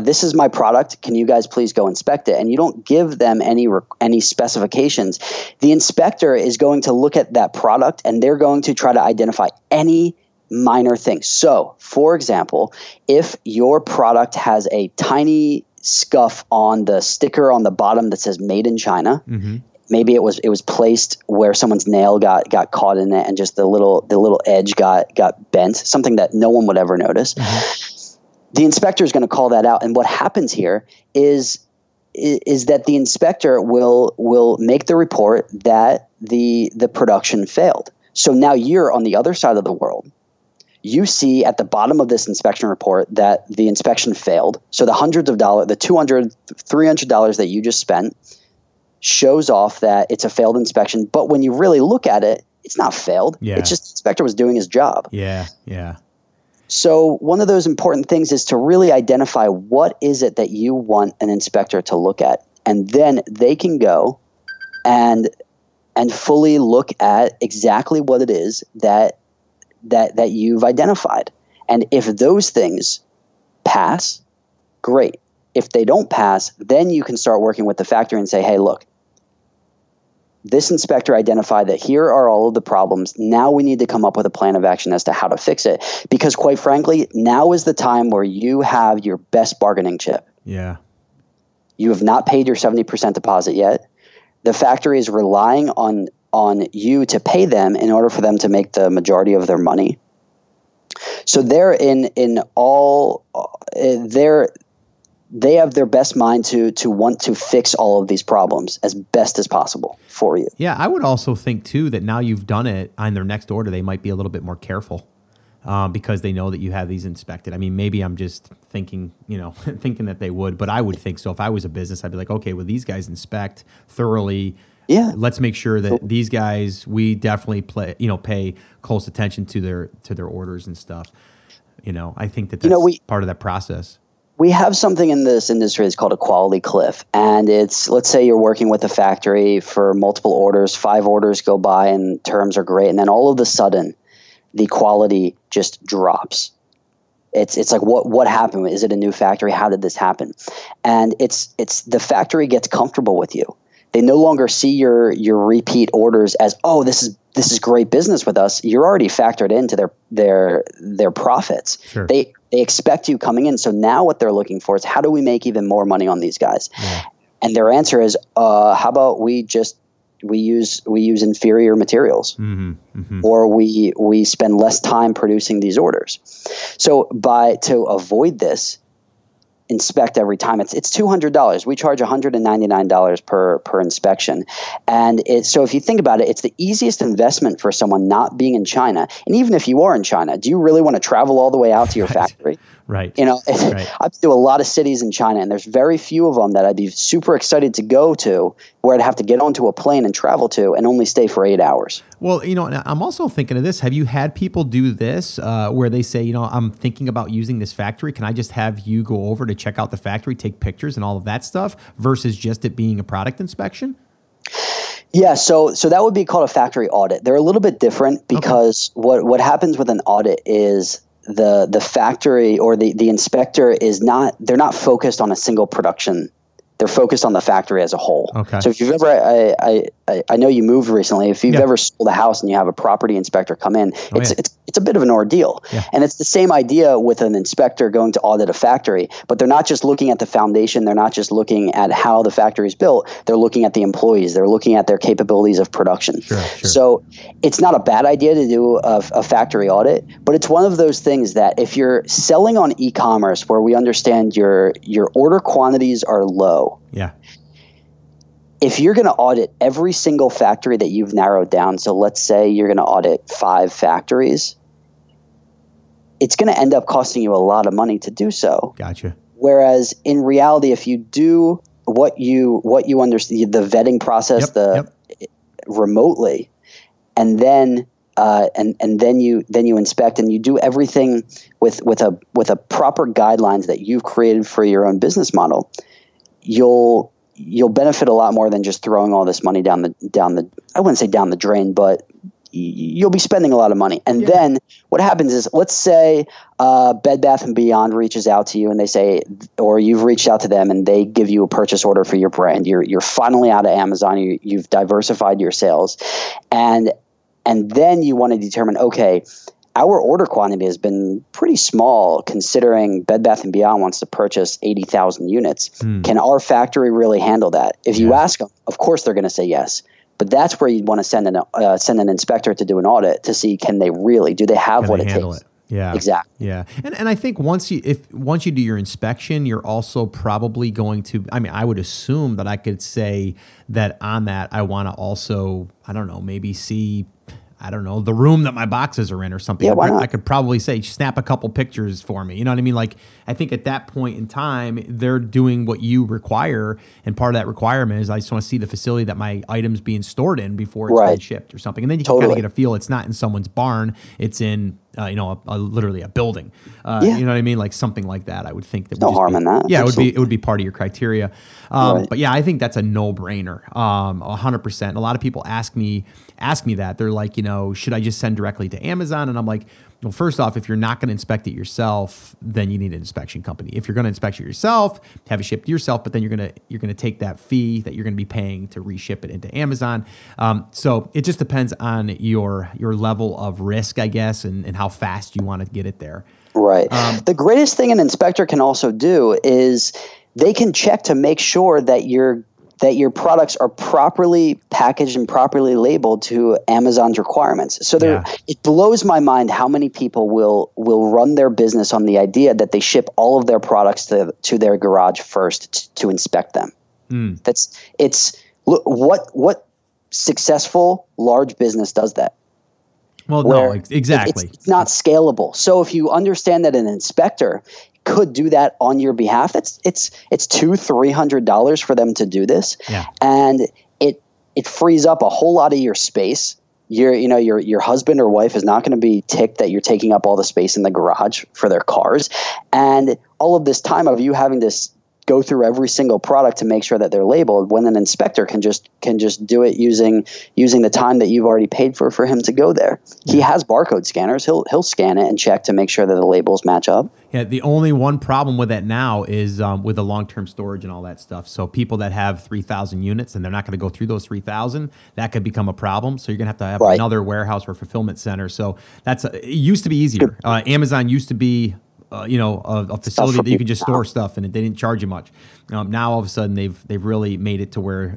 this is my product, can you guys please go inspect it, and you don't give them any specifications, the inspector is going to look at that product and they're going to try to identify any minor thing. So, for example, if your product has a tiny scuff on the sticker on the bottom that says Made in China. Mm-hmm. Maybe it was placed where someone's nail got caught in it and just the little edge got bent, something that no one would ever notice. Mm-hmm. The inspector is going to call that out. And what happens here is that the inspector will make the report that the production failed. So now you're on the other side of the world. You see at the bottom of this inspection report that the inspection failed. So the hundreds of dollars, the $200, $300 that you just spent shows off that it's a failed inspection. But when you really look at it, it's not failed. Yeah. It's just the inspector was doing his job. Yeah, yeah. So one of those important things is to really identify what is it that you want an inspector to look at. And then they can go and fully look at exactly what it is that you've identified. And if those things pass, great. If they don't pass, then you can start working with the factory and say, hey, look, this inspector identified that here are all of the problems. Now we need to come up with a plan of action as to how to fix it. Because quite frankly, now is the time where you have your best bargaining chip. Yeah. You have not paid your 70% deposit yet. The factory is relying on you to pay them in order for them to make the majority of their money. So they're they have their best mind to want to fix all of these problems as best as possible for you. Yeah. I would also think too, that now you've done it on their next order, they might be a little bit more careful because they know that you have these inspected. I mean, maybe I'm just thinking that they would, but I would think so. If I was a business, I'd be like, okay, well, these guys inspect thoroughly. Yeah. Let's make sure that these guys, we definitely pay close attention to their orders and stuff. I think that that's part of that process. We have something in this industry that's called a quality cliff. And it's, let's say you're working with a factory for multiple orders, 5 orders go by and terms are great. And then all of a sudden the quality just drops. It's like, what happened? Is it a new factory? How did this happen? And it's the factory gets comfortable with you. They no longer see your repeat orders as, oh, this is great business with us. You're already factored into their profits. Sure. They expect you coming in. So now what they're looking for is, how do we make even more money on these guys? Yeah. And their answer is, how about we use inferior materials, mm-hmm, mm-hmm. or we spend less time producing these orders. So to avoid this, inspect every time. It's $200. We charge $199 per inspection. And so if you think about it, it's the easiest investment for someone not being in China. And even if you are in China, do you really want to travel all the way out to your factory? Right. Right. I've been to a lot of cities in China, and there's very few of them that I'd be super excited to go to where I'd have to get onto a plane and travel to and only stay for 8 hours. Well, and I'm also thinking of this. Have you had people do this where they say, I'm thinking about using this factory. Can I just have you go over to check out the factory, take pictures and all of that stuff versus just it being a product inspection? Yeah. So that would be called a factory audit. They're a little bit different because what happens with an audit is the factory or the inspector they're not focused on a single production. They're focused on the factory as a whole. Okay. So if you've ever, I I know you moved recently. If you've ever sold a house and you have a property inspector come in, it's a bit of an ordeal. Yeah. And it's the same idea with an inspector going to audit a factory, but they're not just looking at the foundation. They're not just looking at how the factory is built. They're looking at the employees. They're looking at their capabilities of production. Sure. So it's not a bad idea to do a factory audit, but it's one of those things that if you're selling on e-commerce where we understand your order quantities are low. Yeah. If you're going to audit every single factory that you've narrowed down, so let's say you're going to audit 5 factories, it's going to end up costing you a lot of money to do so. Gotcha. Whereas in reality, if you do what you understand, the vetting process, remotely, and then you inspect and you do everything with a proper guidelines that you've created for your own business model, you'll benefit a lot more than just throwing all this money down the I wouldn't say down the drain, but you'll be spending a lot of money. And then what happens is, let's say Bed Bath & Beyond reaches out to you and they say, or you've reached out to them and they give you a purchase order for your brand. You're finally out of Amazon. You've diversified your sales. And then you want to determine, okay, our order quantity has been pretty small considering Bed Bath & Beyond wants to purchase 80,000 units. Can our factory really handle that? If you ask them, of course they're going to say yes. But that's where you'd want to send an inspector to do an audit to see, can they handle it? Yeah, exactly. Yeah, and I think once you do your inspection, you're also probably going to. I mean, I would assume that I could say that on that I want to also, maybe see the room that my boxes are in or something. Yeah, why not? I could probably say, snap a couple pictures for me. You know what I mean? Like, I think at that point in time, they're doing what you require. And part of that requirement is I just want to see the facility that my item's being stored in before it's been shipped or something. And then you can kind of get a feel. It's not in someone's barn. It's in, literally a building. You know what I mean? Like something like that. I would think that no harm in that. Yeah, it would be part of your criteria. But yeah, I think that's a no-brainer. 100%. A lot of people ask me that. They're like, should I just send directly to Amazon? And I'm like, well, first off, if you're not going to inspect it yourself, then you need an inspection company. If you're going to inspect it yourself, have it shipped yourself, but then you're going to take that fee that you're going to be paying to reship it into Amazon. So it just depends on your level of risk, I guess, and how fast you want to get it there. Right. The greatest thing an inspector can also do is they can check to make sure that your products are properly packaged and properly labeled to Amazon's requirements. So it blows my mind how many people will run their business on the idea that they ship all of their products to their garage first to inspect them. What successful large business does that? Well, no, exactly. It's not scalable. So if you understand that an inspector could do that on your behalf, it's $200-$300 for them to do this. Yeah. And it frees up a whole lot of your space. Your husband or wife is not going to be ticked that you're taking up all the space in the garage for their cars, and all of this time of you having to go through every single product to make sure that they're labeled, when an inspector can just do it using the time that you've already paid for him to go there. He has barcode scanners. He'll scan it and check to make sure that the labels match up. Yeah, the only one problem with that now is with the long-term storage and all that stuff. So people that have 3,000 units and they're not going to go through those 3,000, that could become a problem. So you're going to have another warehouse or fulfillment center. So it used to be easier. Amazon used to be a facility that you can just store stuff in, and they didn't charge you much. Now all of a sudden they've really made it to where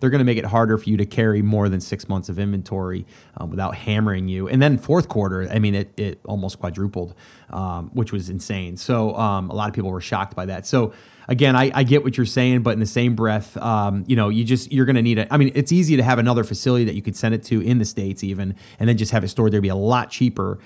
they're going to make it harder for you to carry more than 6 months of inventory without hammering you. And then fourth quarter, I mean, it almost quadrupled, which was insane. So a lot of people were shocked by that. So again, I get what you're saying, but in the same breath, you're going to need it. I mean, it's easy to have another facility that you could send it to in the States even, and then just have it stored there. It'd be a lot cheaper.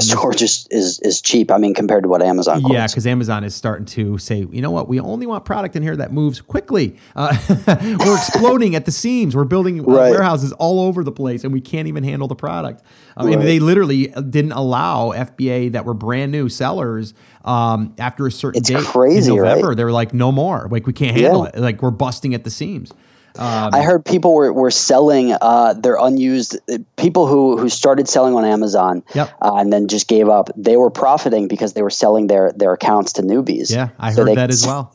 Storage is cheap. I mean, compared to what Amazon costs. Yeah, because Amazon is starting to say, you know what, we only want product in here that moves quickly. We're exploding at the seams. We're building warehouses all over the place, and we can't even handle the product. And they literally didn't allow FBA that were brand new sellers after a certain date in November. Right? They were like, no more. Like, we can't handle it. Like, we're busting at the seams. I heard people were selling their unused – people who started selling on Amazon and then just gave up. They were profiting because they were selling their accounts to newbies. Yeah, I heard that as well.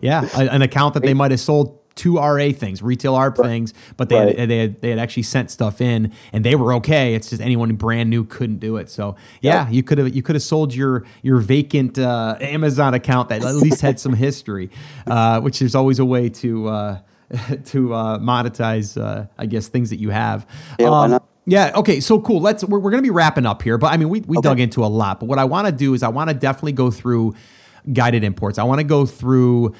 Yeah, an account that they might have sold two RA things, retail ARP things, but they had, they had actually sent stuff in and they were okay. It's just anyone brand new couldn't do it. So yeah, you could have sold your vacant Amazon account that at least had some history, which is always a way to monetize, I guess, things that you have. Yeah, why not? Yeah. Okay. So cool. We're going to be wrapping up here, but I mean, we dug into a lot, but what I want to do is I want to definitely go through guided imports. I want to go through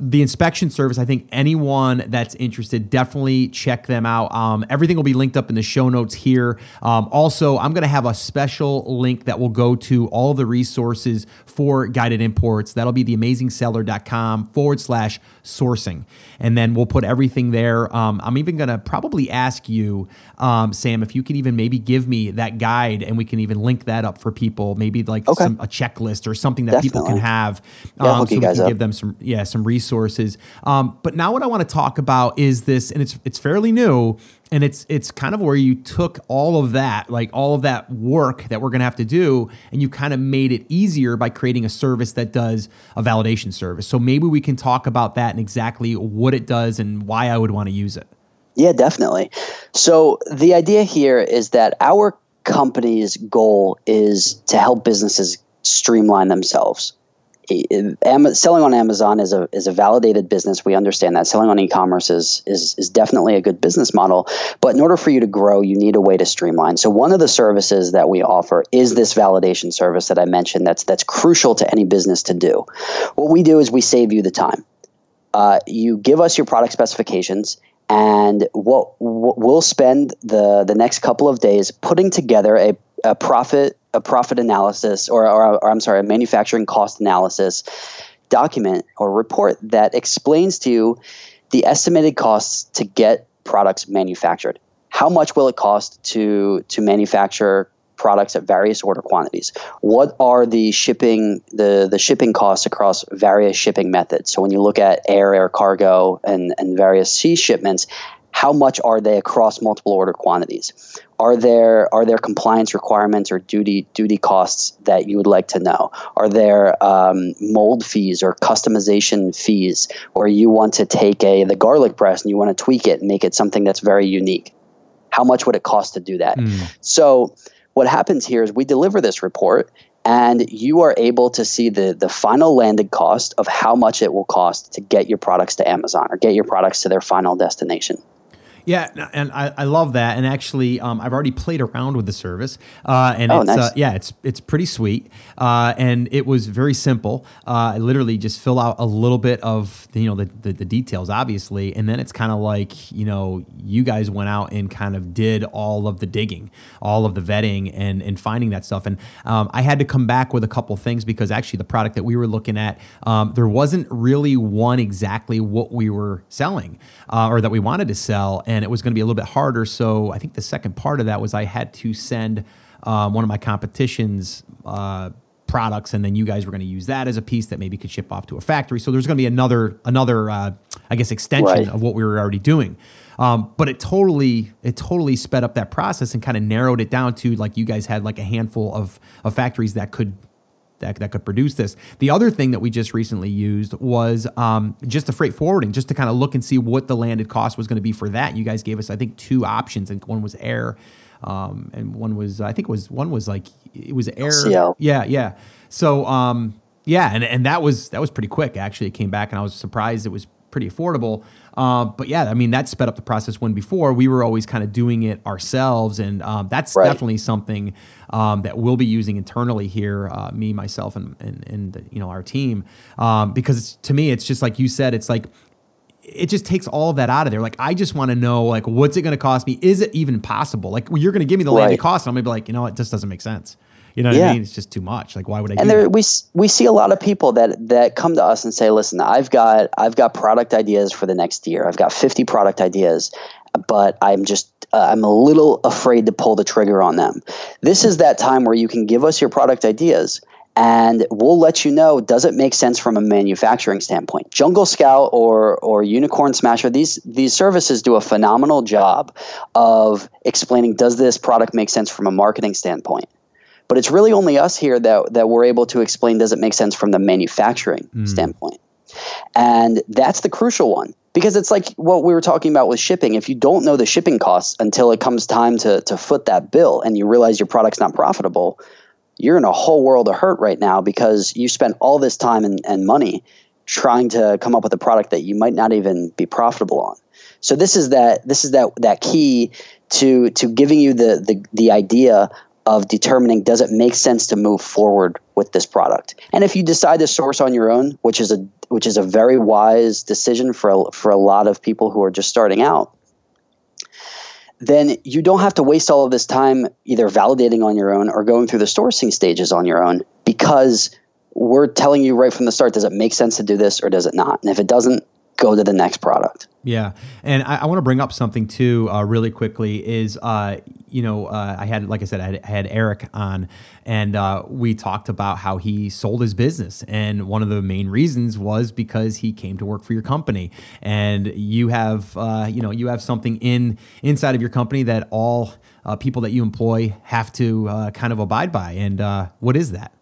the inspection service. I think anyone that's interested, definitely check them out. Everything will be linked up in the show notes here. Also, I'm going to have a special link that will go to all the resources for guided imports. That'll be theamazingseller.com/sourcing. And then we'll put everything there. I'm even going to probably ask you, Sam, if you can even maybe give me that guide and we can even link that up for people, maybe like a checklist or something that people can have. So we can give them some resources. But now what I want to talk about is this, and it's fairly new, and it's kind of where you took all of that work that we're going to have to do, and you kind of made it easier by creating a service that does a validation service. So maybe we can talk about that and exactly what it does and why I would want to use it. Yeah, definitely. So the idea here is that our company's goal is to help businesses streamline themselves. Selling on Amazon is a validated business. We understand that. Selling on e-commerce is definitely a good business model. But in order for you to grow, you need a way to streamline. So one of the services that we offer is this validation service that I mentioned that's crucial to any business to do. What we do is we save you the time. You give us your product specifications, and we'll spend the next couple of days putting together a profit analysis or a manufacturing cost analysis document or report that explains to you the estimated costs to get products manufactured. How much will it cost to manufacture products at various order quantities? What are the shipping costs across various shipping methods? So when you look at air cargo and various sea shipments, how much are they across multiple order quantities? Are there compliance requirements or duty costs that you would like to know? Are there mold fees or customization fees, or you want to take the garlic press and you want to tweak it and make it something that's very unique? How much would it cost to do that? So what happens here is we deliver this report, and you are able to see the final landed cost of how much it will cost to get your products to Amazon or get your products to their final destination. Yeah, and I love that. And actually, I've already played around with the service, and nice. It's pretty sweet. And it was very simple. I literally just fill out a little bit of the details, obviously, and then it's kind of like you guys went out and kind of did all of the digging, all of the vetting, and finding that stuff. And I had to come back with a couple things because actually the product that we were looking at, there wasn't really one exactly what we were selling or that we wanted to sell. And it was going to be a little bit harder. So I think the second part of that was I had to send one of my competition's products, and then you guys were going to use that as a piece that maybe could ship off to a factory. So there's going to be another I guess, extension of what we were already doing. But it totally sped up that process and kind of narrowed it down to like you guys had like a handful of factories that could produce this. The other thing that we just recently used was just the freight forwarding, just to kind of look and see what the landed cost was going to be for that. You guys gave us, I think, two options, and one was air, and one was, I think, it was air. LCL. Yeah. So and that was pretty quick. Actually, it came back, and I was surprised it was pretty affordable. But yeah, I mean, that sped up the process when before we were always kind of doing it ourselves. And that's definitely something that we'll be using internally here, me, myself, and our team. Because to me, it's just like you said, it's like, it just takes all of that out of there. Like, I just want to know, like, what's it going to cost me? Is it even possible? Like, well, you're going to give me the landed cost, and I'm going to be like, it just doesn't make sense. You know what I mean? It's just too much. Like, why would I do that? We see a lot of people that come to us and say, listen, I've got product ideas for the next year. I've got 50 product ideas, but I'm just I'm a little afraid to pull the trigger on them. This is that time where you can give us your product ideas, and we'll let you know, does it make sense from a manufacturing standpoint? Jungle Scout or Unicorn Smasher, these services do a phenomenal job of explaining, does this product make sense from a marketing standpoint? But it's really only us here that we're able to explain, does it make sense from the manufacturing standpoint? And that's the crucial one. Because it's like what we were talking about with shipping. If you don't know the shipping costs until it comes time to foot that bill and you realize your product's not profitable, you're in a whole world of hurt right now because you spent all this time and money trying to come up with a product that you might not even be profitable on. So this is that key to giving you the idea of determining, does it make sense to move forward with this product? And if you decide to source on your own, which is a very wise decision for a lot of people who are just starting out, then you don't have to waste all of this time either validating on your own or going through the sourcing stages on your own, because we're telling you right from the start, does it make sense to do this or does it not? And if it doesn't, go to the next product. Yeah. And I want to bring up something too, really quickly is, I had Eric on and we talked about how he sold his business. And one of the main reasons was because he came to work for your company, and you have something inside of your company that all people that you employ have to kind of abide by. And what is that?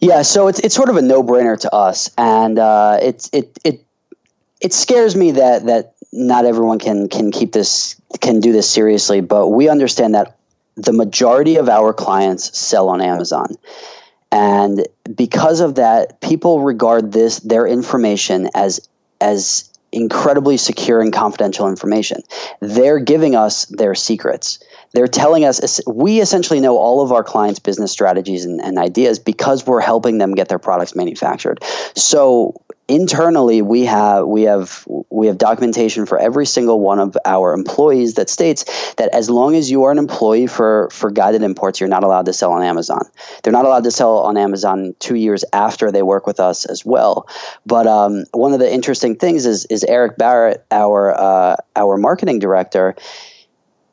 Yeah. So it's sort of a no brainer to us. And it scares me that not everyone can do this seriously, but we understand that the majority of our clients sell on Amazon. And because of that, people regard their information as incredibly secure and confidential information. They're giving us their secrets. They're telling us, we essentially know all of our clients' business strategies and ideas because we're helping them get their products manufactured. So internally, we have documentation for every single one of our employees that states that as long as you are an employee for Guided Imports, you're not allowed to sell on Amazon. They're not allowed to sell on Amazon 2 years after they work with us as well. But one of the interesting things is Eric Barrett, our marketing director.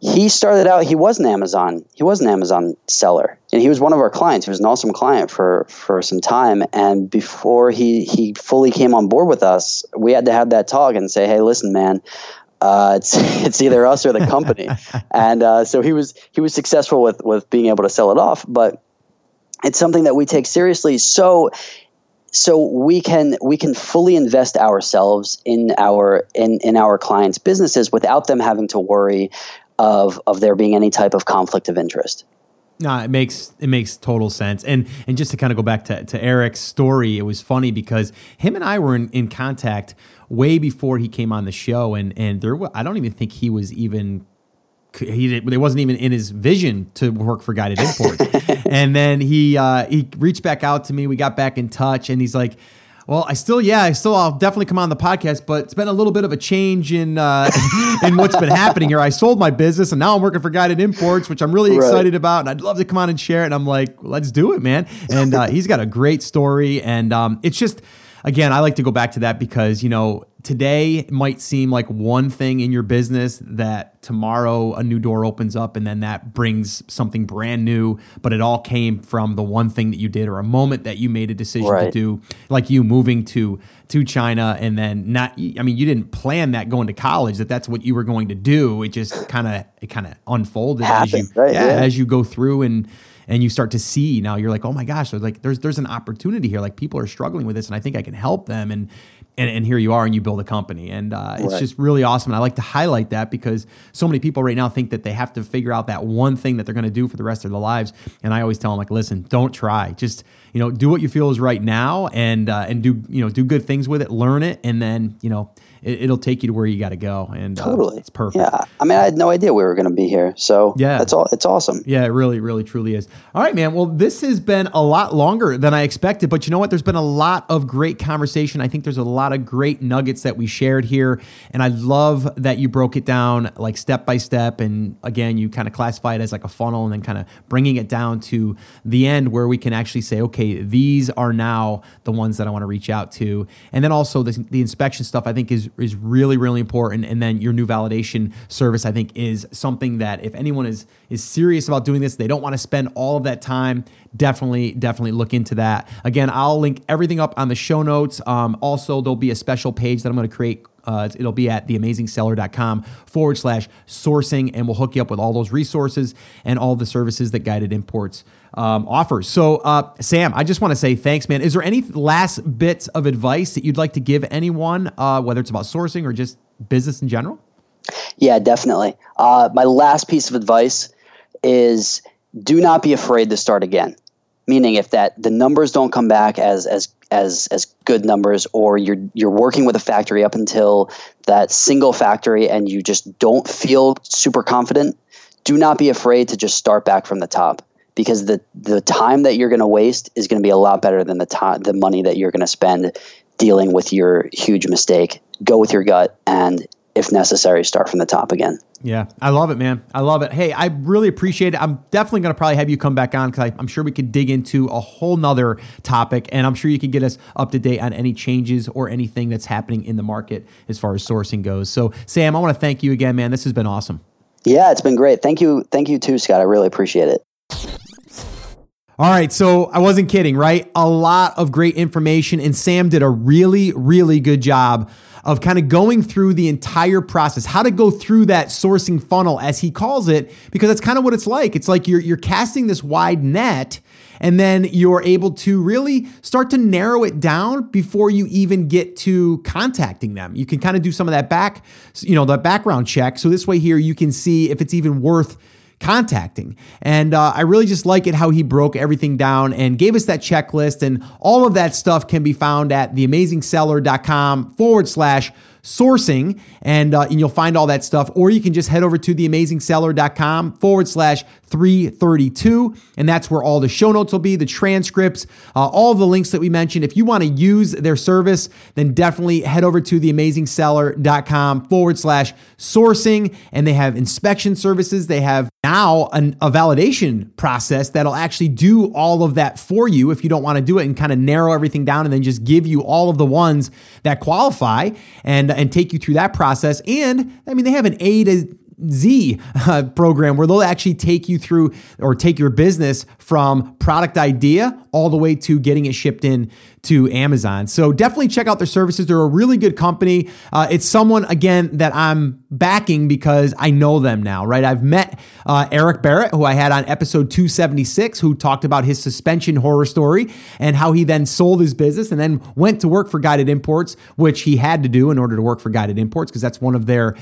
He started out, he was an Amazon seller, and he was one of our clients. He was an awesome client for some time. And before he fully came on board with us, we had to have that talk and say, hey, listen, man, it's either us or the company. And so he was successful with being able to sell it off, but it's something that we take seriously. So we can fully invest ourselves in our clients' businesses without them having to worry of there being any type of conflict of interest. No, it makes total sense. And just to kind of go back to Eric's story, it was funny because him and I were in contact way before he came on the show, and it wasn't even in his vision to work for Guided Imports. And then he reached back out to me. We got back in touch, and he's like, well, I'll definitely come on the podcast, but it's been a little bit of a change in what's been happening here. I sold my business and now I'm working for Guided Imports, which I'm really excited about. And I'd love to come on and share it. And I'm like, let's do it, man. And he's got a great story. And it's just, again, I like to go back to that because, today it might seem like one thing in your business that tomorrow a new door opens up and then that brings something brand new, but it all came from the one thing that you did or a moment that you made a decision to do, like you moving to China and then you didn't plan that going to college, that's what you were going to do. It just kind of unfolded as you go through and you start to see now you're like, oh my gosh, there's an opportunity here. Like people are struggling with this and I think I can help them. And here you are and you build a company. And it's just really awesome. And I like to highlight that because so many people right now think that they have to figure out that one thing that they're going to do for the rest of their lives. And I always tell them, like, listen, don't try. Just, do what you feel is right now and do good things with it, learn it. And then, it'll take you to where you got to go. And totally. It's perfect. Yeah. I mean, I had no idea we were going to be here. So yeah, that's all. It's awesome. Yeah, it really, really, truly is. All right, man. Well, this has been a lot longer than I expected, but you know what? There's been a lot of great conversation. I think there's a lot of great nuggets that we shared here. And I love that you broke it down like step by step. And again, you kind of classify it as like a funnel and then kind of bringing it down to the end where we can actually say, okay, these are now the ones that I want to reach out to. And then also the inspection stuff, I think is really, really important. And then your new validation service, I think, is something that if anyone is serious about doing this, they don't want to spend all of that time, definitely look into that. Again, I'll link everything up on the show notes. Also, there'll be a special page that I'm going to create It'll be at theamazingseller.com/sourcing, and we'll hook you up with all those resources and all the services that Guided Imports offers. So, Sam, I just want to say thanks, man. Is there any last bits of advice that you'd like to give anyone, whether it's about sourcing or just business in general? Yeah, definitely. My last piece of advice is do not be afraid to start again. Meaning, if the numbers don't come back as good numbers, or you're working with a factory up until that single factory and you just don't feel super confident, do not be afraid to just start back from the top, because the time that you're going to waste is going to be a lot better than the money that you're going to spend dealing with your huge mistake. Go with your gut, and if necessary, start from the top again. Yeah, I love it, man. I love it. Hey, I really appreciate it. I'm definitely going to probably have you come back on, because I'm sure we could dig into a whole nother topic, and I'm sure you can get us up to date on any changes or anything that's happening in the market as far as sourcing goes. So, Sam, I want to thank you again, man. This has been awesome. Yeah, it's been great. Thank you. Thank you too, Scott. I really appreciate it. All right, so I wasn't kidding, right? A lot of great information, and Sam did a really, really good job of kind of going through the entire process, how to go through that sourcing funnel, as he calls it, because that's kind of what it's like. It's like you're casting this wide net, and then you're able to really start to narrow it down before you even get to contacting them. You can kind of do some of that that background check. So this way here, you can see if it's even worth contacting. And I really just like it how he broke everything down and gave us that checklist, and all of that stuff can be found at theamazingseller.com/sourcing. And you'll find all that stuff, or you can just head over to theamazingseller.com/332. And that's where all the show notes will be, the transcripts, all the links that we mentioned. If you want to use their service, then definitely head over to theamazingseller.com/sourcing. And they have inspection services. They have now a validation process that'll actually do all of that for you if you don't want to do it, and kind of narrow everything down and then just give you all of the ones that qualify and take you through that process. And I mean, they have an A to Z program where they'll actually take you through, or take your business from product idea all the way to getting it shipped in to Amazon. So definitely check out their services. They're a really good company. It's someone, again, that I'm backing because I know them now, right? I've met Eric Barrett, who I had on episode 276, who talked about his suspension horror story and how he then sold his business and then went to work for Guided Imports, which he had to do in order to work for Guided Imports, because that's one of their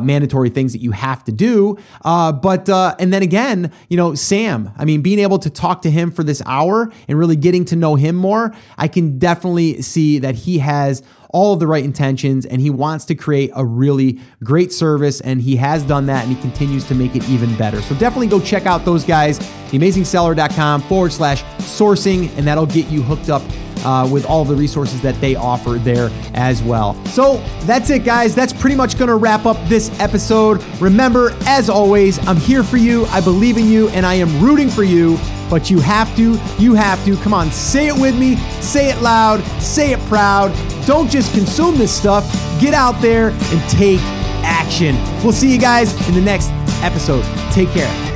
mandatory things that you have to do. And then again, Sam, I mean, being able to talk to him for this hour and really getting to know him more, I can definitely see that he has all of the right intentions, and he wants to create a really great service, and he has done that, and he continues to make it even better. So definitely go check out those guys, theamazingseller.com/sourcing, and that'll get you hooked up with all the resources that they offer there as well. So that's it, guys. That's pretty much going to wrap up this episode. Remember, as always, I'm here for you. I believe in you, and I am rooting for you, but you have to. Come on, say it with me. Say it loud. Say it proud. Don't just consume this stuff. Get out there and take action. We'll see you guys in the next episode. Take care.